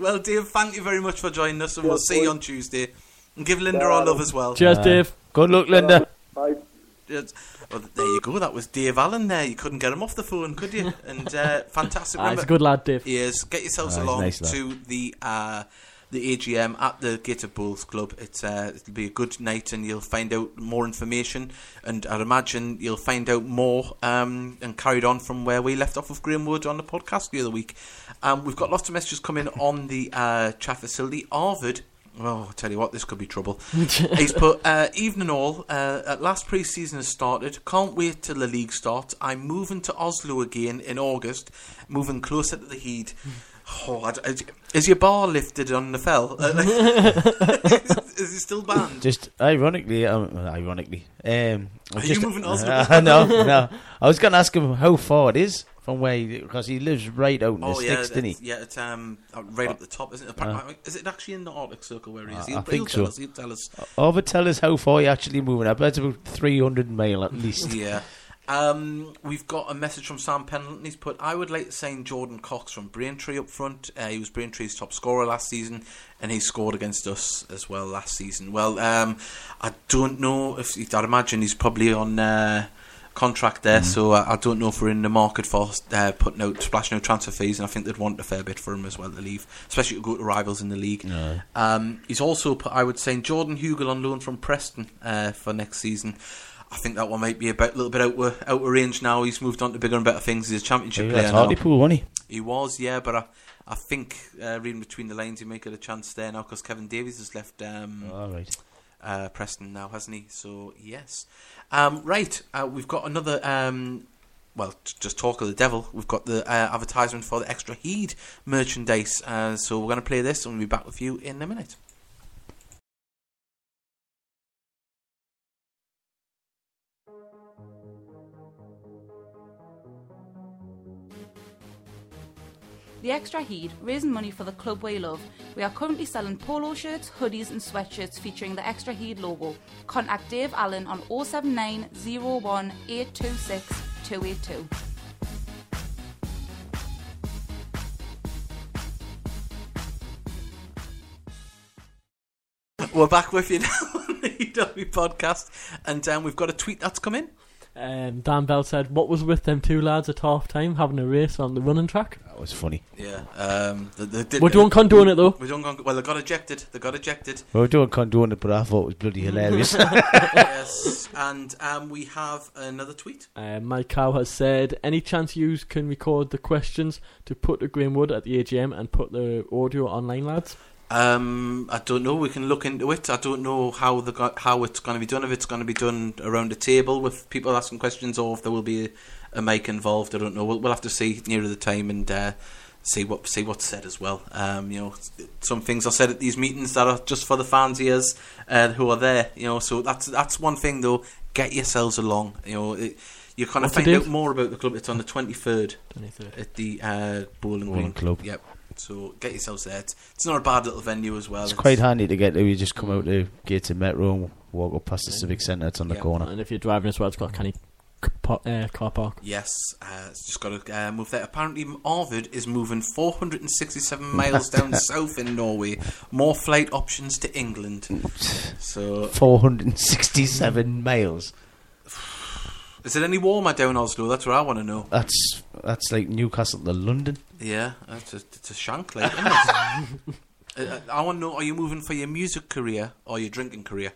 Well, Dave, thank you very much for joining us, and Good we'll point. see you on Tuesday. And give Linda yeah. our love as well. Cheers, Dave. Good luck, Linda. Bye. Well, there you go. That was Dave Allen there. You couldn't get him off the phone, could you? And uh, fantastic. Remember, ah, he's a good lad, Dave. He is. Get yourselves ah, along nice to the uh, the A G M at the Gator Bowls Club. It's uh, it'll be a good night, and you'll find out more information. And I'd imagine you'll find out more um, and carried on from where we left off with Graham Wood on the podcast the other week. Um, we've got lots of messages coming on the uh, chat facility. Arvid. Oh, I tell you what, this could be trouble. He's put, uh, evening all, uh, at last pre-season has started. Can't wait till the league starts. I'm moving to Oslo again in August, moving closer to the Heed. Oh, I, I, is your bar lifted on the fell? is, is it still banned? Just ironically, um, ironically. Um, Are just, you moving to Oslo? Uh, no, no. I was going to ask him how far it is. From where, because he, he lives right out in the oh, sticks, yeah, doesn't he? Yeah, it's um, right up the top, isn't it? Uh, is it actually in the Arctic Circle where he is? He'll, I think he'll so. Tell us, he'll tell us. Arvid, tell us how far you're actually moving. I bet it's about three hundred mile at least. Yeah. Um, we've got a message from Sam Pendleton. He's put, I would like to sign Jordan Cox from Braintree up front. Uh, he was Braintree's top scorer last season, and he scored against us as well last season. Well, um, I don't know if I'd imagine he's probably on. Uh, contract there, mm. so I, I don't know if we're in the market for uh, putting out splashing out transfer fees, and I think they'd want a fair bit for him as well to leave, especially to go to rivals in the league. No. Um, he's also put, I would say, Jordan Hugel on loan from Preston uh, for next season. I think that one might be a bit, little bit out of, out of range now. He's moved on to bigger and better things. He's a championship yeah, player now. Hartlepool, wasn't he? He was, yeah, but I, I think uh, reading between the lines, he might get a chance there now because Kevin Davies has left. Um, oh, all right. Uh, Preston now, hasn't he? So yes, um, right. Uh, we've got another. Um, well, t- just talk of the devil. We've got the uh, advertisement for the Extra Heed merchandise. Uh, so we're going to play this, and we'll be back with you in a minute. The Extra Heed, raising money for the club we love. We are currently selling polo shirts, hoodies and sweatshirts featuring the Extra Heed logo. Contact Dave Allen on oh seven nine, oh one, eight two six, two eight two. We're back with you now on the Heed Army podcast, and um, we've got a tweet that's come in. Um, Dan Bell said, what was with them two lads at half time having a race on the running track? That was funny. Yeah. Um, they, they did, we don't uh, condone it though. We don't con- well, they got ejected. They got ejected. Well, we don't condone it, but I thought it was bloody hilarious. Yeah, Yes, and um, we have another tweet. Uh, Mike Cow has said, any chance you can record the questions to put to Graham Wood at the A G M and put the audio online, lads? Um, I don't know. We can look into it. I don't know how the how it's going to be done. If it's going to be done around a table with people asking questions, or if there will be a, a mic involved, I don't know. We'll, we'll have to see nearer the time and uh, see what see what's said as well. Um, you know, some things are said at these meetings that are just for the fans' ears uh, who are there. You know, so that's that's one thing though. Get yourselves along. You know, it, you kind of find out more about the club. It's on the twenty third. Twenty third at the uh, Bowling Green Club. Yep. So get yourselves there. It's not a bad little venue as well. It's, it's quite handy to get to. You just come out to Gated Metro and walk up past the Civic Centre. It's on the yeah. corner. And if you're driving as well, it's got a canny uh, car park. Yes, uh, it's just got to uh, move there. Apparently, Arvid is moving four hundred sixty-seven miles down south in Norway. More flight options to England. So four hundred sixty-seven miles. Is it any warmer down Oslo? That's what I want to know. That's that's like Newcastle to London. Yeah, that's a, it's a shank, like, isn't it? I, I want to know, are you moving for your music career or your drinking career?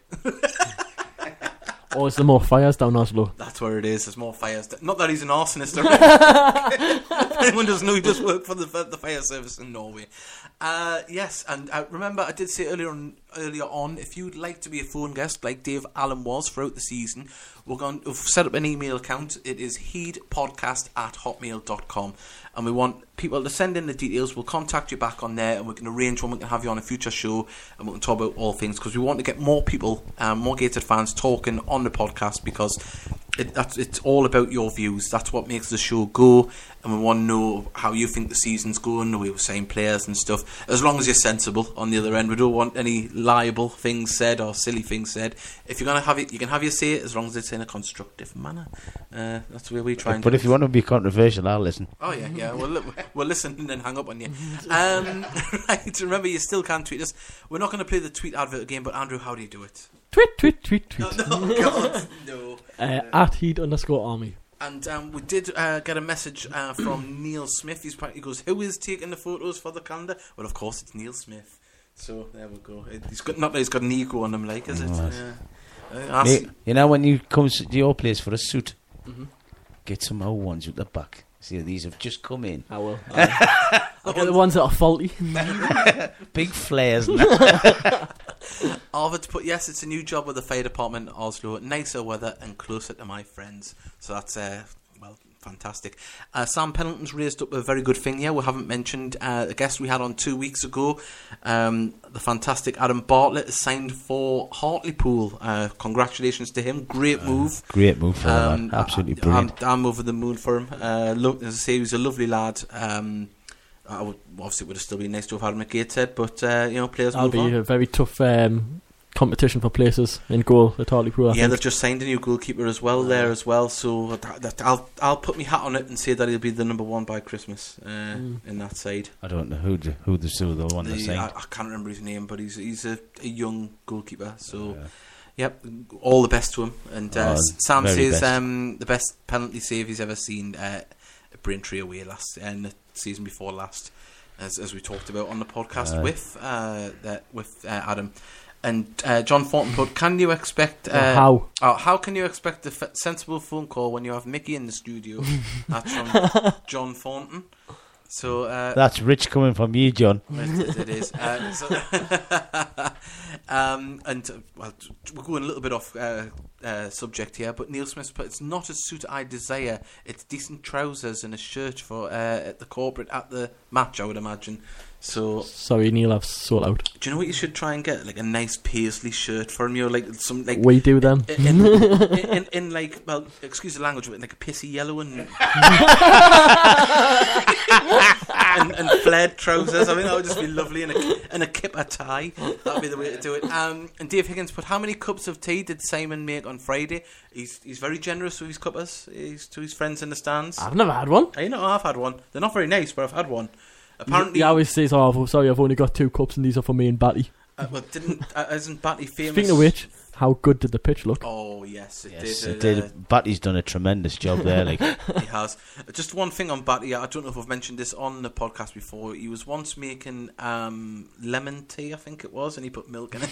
Or is there more fires down Oslo? That's where it is. There's more fires. Down. Not that he's an arsonist. If anyone doesn't know, he does work for the, the fire service in Norway. Uh, yes, and uh, remember, I did say earlier on, earlier on, if you'd like to be a phone guest like Dave Allen was throughout the season, we're going to set up an email account. It is heed podcast at hotmail dot com. And we want people to send in the details. We'll contact you back on there, and we can arrange when we can have you on a future show, and we can talk about all things, because we want to get more people, um, more Gated fans talking on the podcast, because it, that's, it's all about your views. That's what makes the show go, and we want to know how you think the season's going, the way we're saying players and stuff, as long as you're sensible on the other end. We don't want any liable things said or silly things said. If you're going to have it, you can have your say, as long as it's in a constructive manner. Uh, that's where we try and... But if you want to be controversial, I'll listen. Oh, yeah, yeah. We'll, li- we'll listen and then hang up on you. Um, right, remember, you still can tweet us. We're not going to play the tweet advert again, but Andrew, how do you do it? Tweet, tweet, tweet, tweet. No, no, God, no. Uh, at Heed underscore Army. And um, we did uh, get a message uh, from Neil Smith. He's, he goes, who is taking the photos for the calendar? Well, of course, it's Neil Smith. So, there we go. It, he's got, not that he's got an ego on him, like, is it? Right. Yeah. Mate, you know, when you come to your place for a suit, mm-hmm. get some old ones with the back. See, these have just come in. I will. I will. I'll get the ones that are faulty. Big flares. Arvid put, yes, it's a new job with the fire department in Oslo. Nicer weather and closer to my friends. So that's, uh, well, fantastic. Uh, Sam Pendleton's raised up a very good thing here. We haven't mentioned uh, a guest we had on two weeks ago. Um, the fantastic Adam Bartlett is signed for Hartlepool. Uh, congratulations to him. Great move. Uh, great move for um, him. Absolutely brilliant. I'm, I'm over the moon for him. Uh, look, as I say, he's a lovely lad. Um, I would, obviously, it would have still been nice to have had him at Gateshead, but uh, you know, players That'll move on. That'll be a very tough um, competition for places in goal at Hartlepool. Yeah, they've just signed a new goalkeeper as well there as well, so that, that, I'll I'll put my hat on it and say that he'll be the number one by Christmas uh, mm. in that side. I don't know who the, who the the one they signed. I, I can't remember his name, but he's he's a, a young goalkeeper, so. Yeah. Yep, all the best to him. And uh, oh, Sam says best. Um, the best penalty save he's ever seen uh, at Braintree away last and. Uh, season before last, as as we talked about on the podcast uh, with uh, that with uh, Adam and uh, John Thornton put, can you expect uh, how oh, how can you expect a f- sensible phone call when you have Mickey in the studio? That's from John Thornton. So uh, that's rich coming from you, John. It, it is. Uh, so um, and well, we're going a little bit off uh, uh, subject here, but Neil Smith, but it's not a suit I desire. It's decent trousers and a shirt for uh, at the corporate at the match, I would imagine. So sorry, Neil, I've sold out. Do you know what you should try and get? Like a nice paisley shirt for him. You know, like some like we do them in in, in, in in like, well, excuse the language, but like a pissy yellow and and, and flared trousers. I mean, that would just be lovely, and a and a kipper tie. That'd be the way to do it. Um, and Dave Higgins put, how many cups of tea did Simon make on Friday? He's he's very generous with his cuppers. He's to his friends in the stands. I've never had one. I know I've had one. They're not very nice, but I've had one. Apparently, he always says, "Oh, sorry, I've only got two cups, and these are for me and Batty." Uh, well, didn't uh, isn't Batty famous? Speaking of which, how good did the pitch look? Oh, yes, it yes, did. It did. Uh, Batty's done a tremendous job there. Like. He has. Just one thing on Batty. I don't know if I've mentioned this on the podcast before. He was once making um, lemon tea, I think it was, and he put milk in it.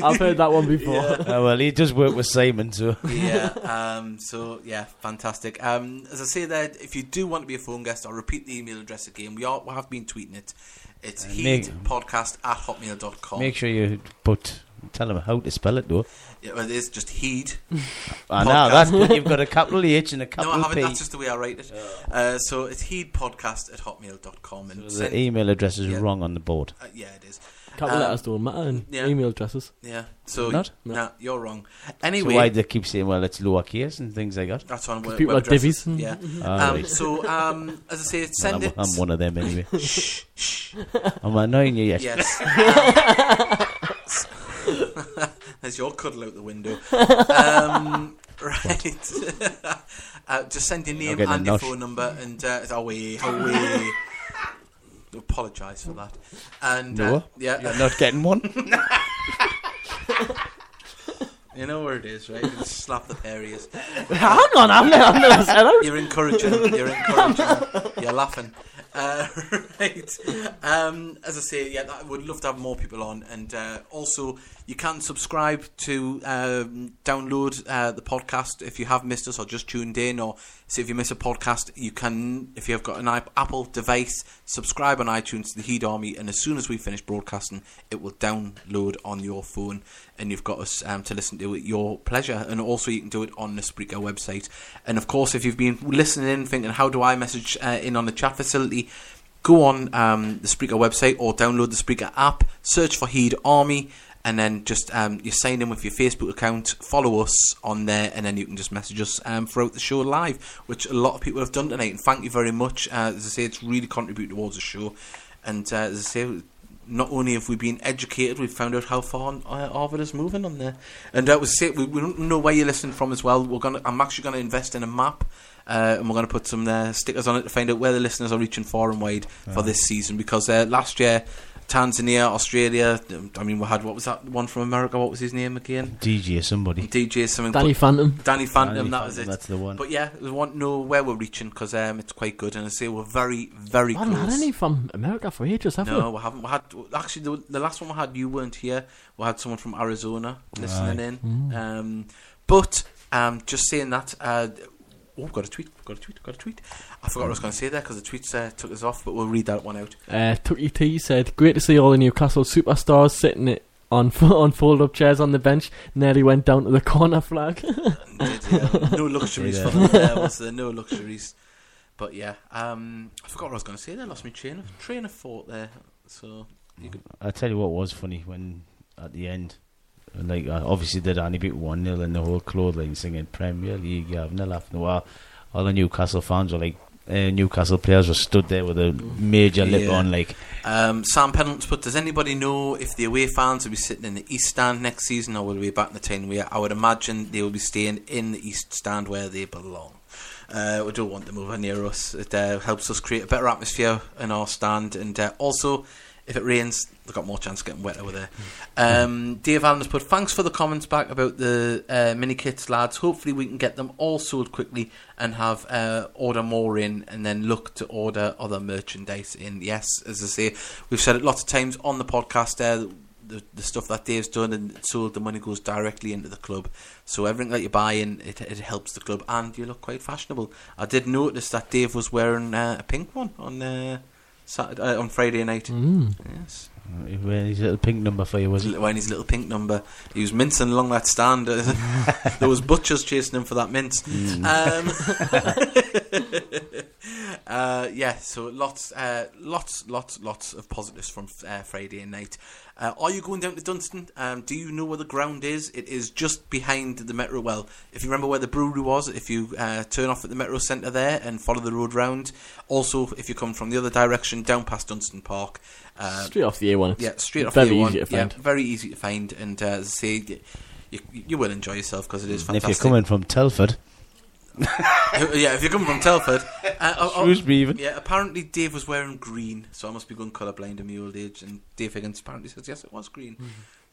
I've heard that one before. Yeah. Oh, well, he does work with Simon, too. Yeah, um, so, yeah, fantastic. Um, as I say there, if you do want to be a phone guest, I'll repeat the email address again. We, are, we have been tweeting it. It's uh, heed podcast at hotmail dot com. Make sure you put, tell them how to spell it, though. Yeah, well, it is just Heed. I know, that's good. You've got a capital H and a capital P. No, I haven't. P. That's just the way I write it. Uh, uh, so it's heed podcast at hotmail dot com. And so the send, email address is yeah. wrong on the board. Uh, yeah, it is. Capital um, letters don't matter in yeah. email addresses. Yeah. So, not? No. Nah, you're wrong. Anyway. So why do they keep saying, well, it's lowercase and things like that? That's on web, people web are divvies. Yeah. Oh, um, right. So, um, as I say, send well, I'm, it. I'm one of them anyway. Shh, shh. Am I annoying you yet? Yes. um, there's your cuddle out the window. Um, right. uh, just send your name and your phone number and uh, it's away, away. Apologise for that. And no, uh, yeah, you're not getting one. You know where it is, right? You can slap the areas. Hang on, I'm never said it. You're encouraging. You're encouraging. You're laughing. Uh, right. Um, as I say, yeah, I would love to have more people on, and uh, also you can subscribe to um, download uh, the podcast if you have missed us or just tuned in, or so if you miss a podcast, you can, if you have got an Apple device, subscribe on iTunes to the Heed Army, and as soon as we finish broadcasting, it will download on your phone, and you've got us um, to listen to at your pleasure, and also you can do it on the Spreaker website. And of course, if you've been listening in, thinking, how do I message uh, in on the chat facility? Go on um, the Spreaker website or download the Spreaker app, search for Heed Army, and then just um, you sign in with your Facebook account, follow us on there, and then you can just message us um, throughout the show live, which a lot of people have done tonight, and thank you very much. Uh, as I say, it's really contributed towards the show, and uh, as I say, not only have we been educated, we've found out how far Arvid is moving on there. And that was it. We, we don't know where you're listening from as well. We're gonna, I'm actually going to invest in a map, uh, and we're going to put some uh, stickers on it to find out where the listeners are reaching far and wide yeah. for this season. Because uh, last year, Tanzania, Australia, I mean, we had, what was that one from America? What was his name again? D J somebody. D J something. Danny Phantom. Danny Phantom, Danny that Phantom, was it. That's the one. But yeah, we want to know where we're reaching, because um, it's quite good. And I say we're very, very we close. We haven't had any from America for ages, have no, we? No, we haven't. We had, actually, the, the last one we had, you weren't here. We had someone from Arizona listening right. in. Mm. Um, but um, just saying that... Uh, Oh, we've got a tweet, we've got a tweet, we've got a tweet. I forgot what I was going to say there because the tweets uh, took us off, but we'll read that one out. Uh, Tukky T said, great to see all the Newcastle superstars sitting on on fold-up chairs on the bench. Nearly went down to the corner flag. Did, yeah. No luxuries for them there, was there? No luxuries. But yeah, um, I forgot what I was going to say there. I lost my train of, train of thought there. So you could... I'll tell you what was funny when, at the end... Like uh, obviously the Danny beat one nil and the whole Clothesline singing Premier League, yeah, I've never laughed in a while. All the Newcastle fans were like, uh, Newcastle players were stood there with a major yeah. lip on. Like um, Sam Pendleton's put, does anybody know if the away fans will be sitting in the East Stand next season or will be back in the ten? Where I would imagine they will be staying in the East Stand where they belong. Uh, we don't want them over near us. It uh, helps us create a better atmosphere in our stand, and uh, also, if it rains, they've got more chance of getting wet over there. Um, Dave Allen has put, thanks for the comments back about the uh, mini kits, lads. Hopefully we can get them all sold quickly and have uh, order more in, and then look to order other merchandise in. Yes, as I say, we've said it lots of times on the podcast there, uh, the, the stuff that Dave's done and sold, the money goes directly into the club. So everything that you buy in, it, it helps the club, and you look quite fashionable. I did notice that Dave was wearing uh, a pink one on... Uh, Saturday, uh, on Friday night. Mm. Yes. He was wearing his little pink number for you, wasn't he? Wearing his little pink number. He was mincing along that stand. There was butchers chasing him for that mince. Mm. Um, uh, yeah, so lots, uh, lots, lots, lots of positives from uh, Friday night. Uh, are you going down to Dunstan? Um, do you know where the ground is? It is just behind the Metro. Well, if you remember where the brewery was, if you uh, turn off at the Metro Centre there and follow the road round. Also, if you come from the other direction, down past Dunstan Park. Uh, straight off the A one. Yeah, straight off the A one. Very easy to find. Yeah, very easy to find. And uh, as I say, you, you, you will enjoy yourself because it is fantastic. And if you're coming from Telford... yeah, if you're coming from Telford, uh, oh, oh, even. Yeah, apparently Dave was wearing green, so I must be going colourblind in my old age. And Dave Higgins apparently says yes, it was green. Mm-hmm.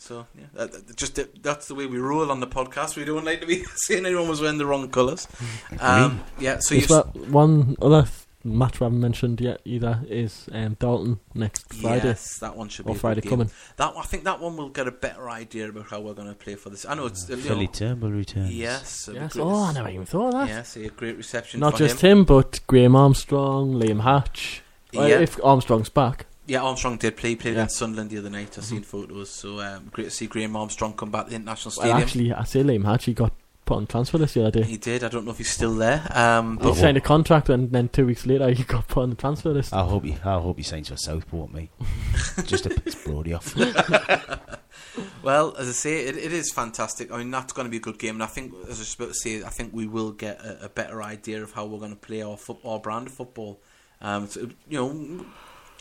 So yeah, that, just that's the way we roll on the podcast. We don't like to be saying anyone was wearing the wrong colours. Um, yeah. So you've s- one other match we haven't mentioned yet either is um, Dalton next Friday. Yes, that one should be or Friday a coming. That I think that one will get a better idea about how we're going to play for this. I know it's uh, Philly Turnbull returns. Yes. yes. Oh, I never even thought of that. Yes, yeah, so a great reception. Not for just him. him, but Graham Armstrong, Liam Hatch. Well, yeah. If Armstrong's back. Yeah, Armstrong did play. He played yeah. in Sunderland the other night. I've mm-hmm. seen photos. So um, great to see Graham Armstrong come back to the International Stadium. Well, actually, I say Liam Hatch, he got put on transfer this the other day. He did. I don't know if he's still there. Um, but he signed a contract and then two weeks later he got put on the transfer list. I hope he, I hope he signs for Southport, mate. Just to piss Brody off. Well, as I say, it, it is fantastic. I mean, that's going to be a good game. And I think, as I was just about to say, I think we will get a, a better idea of how we're going to play our, fo- our brand of football. Um, so, you know...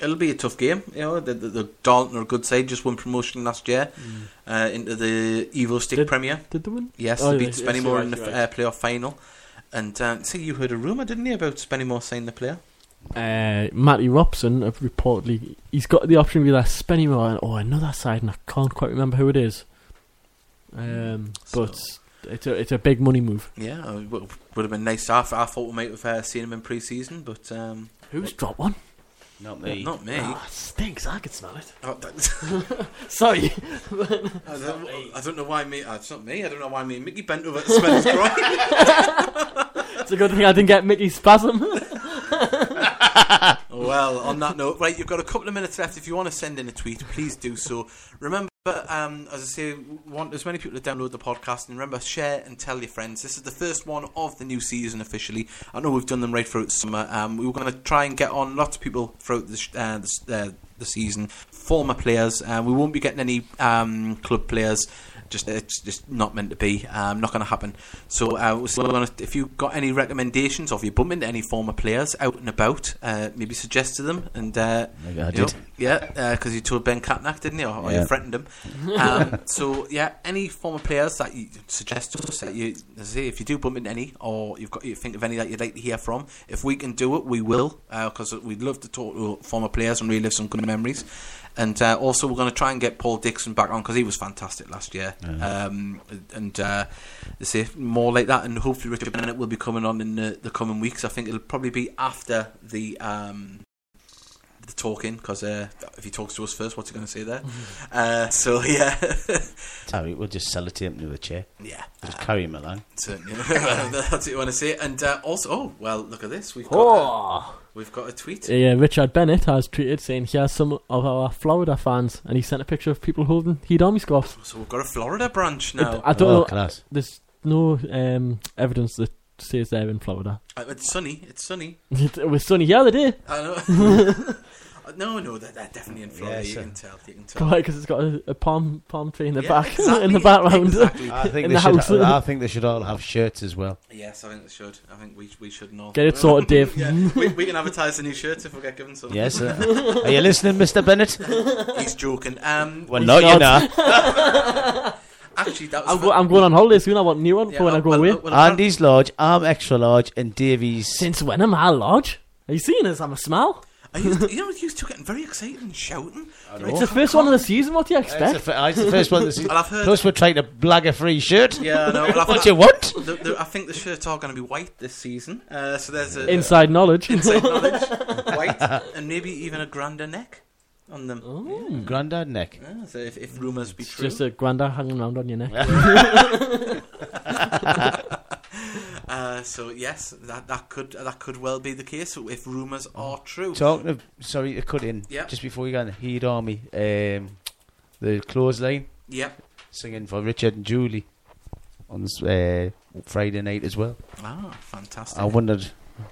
It'll be a tough game, you know. The, the, the Dalton are a good side. Just won promotion last year mm. uh, into the Evo Stick did, Premier. Did they win? Yes, oh, they beat Spennymoor right, in the right. uh, playoff final. And um, see, you heard a rumor, didn't you, about Spennymoor signing the player? Uh, Matty Robson have reportedly he's got the option to be like Spennymoor or another side, and I can't quite remember who it is. Um, so. but. It's a it's a big money move. Yeah, it would have been nice. I, I thought we might have uh, seen him in pre-season, but um, who's it, dropped one? Not me. Not me. Oh, it stinks. I could smell it. Oh, Sorry. I don't, I don't know why me. It's not me. I don't know why me. Mickey bent over to smell his groin. It's a good thing I didn't get Mickey's spasm. Well, on that note, right, you've got a couple of minutes left. If you want to send in a tweet, please do so. Remember, um, as I say, want as many people to download the podcast, and remember, share and tell your friends. This is the first one of the new season officially. I know we've done them right throughout summer. Um, we were going to try and get on lots of people throughout the uh, the, uh, the season, former players. Uh, we won't be getting any um, club players. Just it's just not meant to be. Um, not going to happen. So uh, so gonna, if you've got any recommendations or if you bump into any former players out and about, uh, maybe suggest to them. And uh, maybe I did. Know, yeah, because uh, you told Ben Katnack, didn't you? Or, or yeah. you threatened him. Um, so yeah, any former players that you suggest to us, that you say if you do bump into any, or you've got you think of any that you'd like to hear from, if we can do it, we will, because uh, we'd love to talk to former players and relive some good memories. And uh, also we're going to try and get Paul Dixon back on because he was fantastic last year. Mm-hmm. Um, and uh, say more like that, and hopefully Richard Bennett will be coming on in the, the coming weeks. I think it'll probably be after the um, the talking, because uh, if he talks to us first, what's he going to say there? Mm-hmm. Uh, so yeah, Sorry, we'll just sellotape him to a chair. Yeah, just uh, carry him along. Certainly, that's what you want to say. And uh, also, oh well, look at this. We've got. Oh. Uh, We've got a tweet. Yeah, Richard Bennett has tweeted saying he has some of our Florida fans, and he sent a picture of people holding Heed Army scarves. So we've got a Florida branch now. It, I don't oh, know. Class. There's no um, evidence that says they're in Florida. It's sunny. It's sunny. It was sunny the other day. I know. No, no, they're, they're definitely in Florida. Yeah, you, sure. can tell, you can tell. Because it's got a, a palm palm tree in the yeah, back, exactly, in the background. Exactly. I think in they the should. House. I think they should all have shirts as well. Yes, I think they should. I think we we should know. Get it sorted, Dave. Yeah. we, we can advertise the new shirts if we get given some. Yes. Uh, are you listening, Mister Bennett? He's joking. Um, well, not you know. Actually, that was I'm, go, I'm going on holiday soon. I want a new one yeah, for when well, I go well, away. Well, Andy's large. I'm extra large, and Davies. Since when am I large? Are you seeing us? I'm a smell. I used to, you know, used to getting very excited and shouting. It's the first one of the season. What do you expect? It's the, it's the first one of the season. Well, plus, we're trying to blag a free shirt. Yeah, no. Well, what do you want? The, the, I think the shirts are going to be white this season. Uh, so there's a inside uh, knowledge. Inside knowledge. White, and maybe even a grander neck on them. Oh, yeah. Grander neck. Yeah, so if, if rumours be it's true, just a grander hanging around on your neck. Uh, so yes, that, that could that could well be the case if rumours are true. Talking of, sorry to cut in, yep. just before you go on, Heed Army, um, the Clothesline, yeah, singing for Richard and Julie on uh, Friday night as well. Ah, fantastic! I wondered,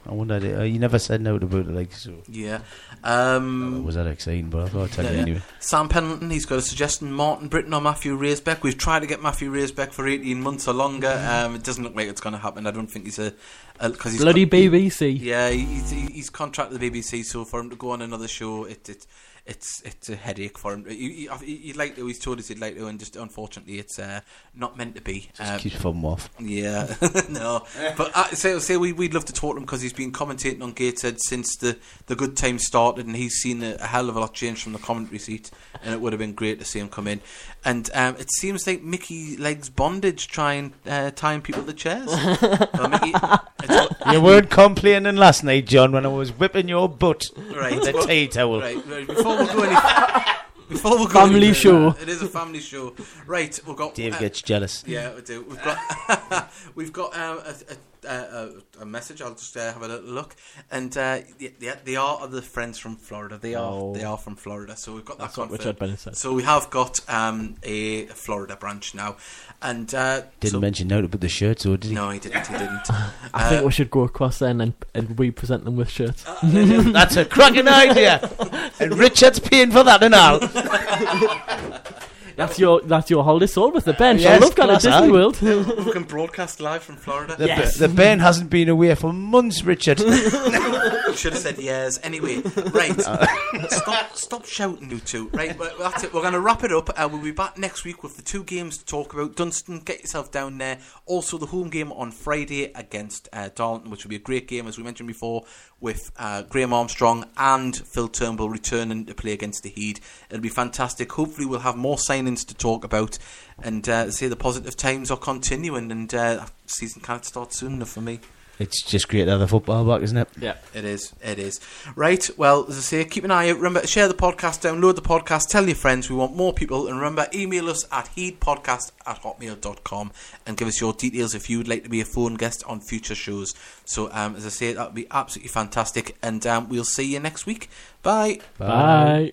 I wondered, uh, you never said no about it, like so. Yeah, um, no, was that exciting? But I thought I'd tell yeah, you yeah. anyway. Sam Pendleton, he's got a suggestion: Martin Britton or Matthew Raisbeck. We've tried to get Matthew Raisbeck for eighteen months or longer. Um, it doesn't look like it's going to happen. I don't think he's a, a cause he's bloody con- B B C. Yeah, he's, he's contracted the B B C, so for him to go on another show, it it it's it's a headache for him. You'd like to, he's told us he'd like to, and just unfortunately it's uh, not meant to be. Just um, keeps fobbing off. Yeah, no. But I, say, say we, we'd love to talk to him because he's been commentating on Gateshead since the, the good time started, and he's seen a, a hell of a lot change from the commentary seat, and it would have been great to see him come in. And um, it seems like Mickey likes bondage trying uh, tying people to chairs. So Mickey, it's, you weren't complaining last night, John, when I was whipping your butt right, with a tea towel. Right, right. Before we go any, before we go family any, show, uh, it is a family show, right? We've got Dave uh, gets jealous. Yeah, we do. We've got we've got um, a, a, a, a message. I'll just uh, have a little look, and uh, yeah, they are the friends from Florida. They are oh. they are from Florida. So we've got that. That's what Richard Bennett said. So we have got um, a Florida branch now, and uh, didn't so, mention now to put the shirts, or did he? No, he didn't. He didn't. I uh, think we should go across then and and we present them with shirts. Uh, That's a cracking idea. And Richard's paying for that now. that's your that's your holiday sold with the Ben. Uh, yes, I love going to Disney World. Yeah, we can broadcast live from Florida. The, yes. b- the Ben hasn't been away for months, Richard. You should have said yes. Anyway, right. Uh. Stop stop shouting, you two. Right, well, that's it. We're going to wrap it up. Uh, we'll be back next week with the two games to talk about. Dunstan, get yourself down there. Also, the home game on Friday against uh, Darlington, which will be a great game, as we mentioned before, with uh, Graham Armstrong and Phil Turnbull returning to play against the Heed. It'll be fantastic. Hopefully, we'll have more signings to talk about. And uh, say the positive times are continuing, and uh, season can't start soon enough for me. It's just great to have the football back, isn't it? Yeah, it is. It is. Right, well, as I say, keep an eye out. Remember, share the podcast, download the podcast, tell your friends. We want more people. And remember, email us at heed podcast at hotmail dot com and give us your details if you'd like to be a phone guest on future shows. So, um, as I say, that would be absolutely fantastic. And um, we'll see you next week. Bye. Bye.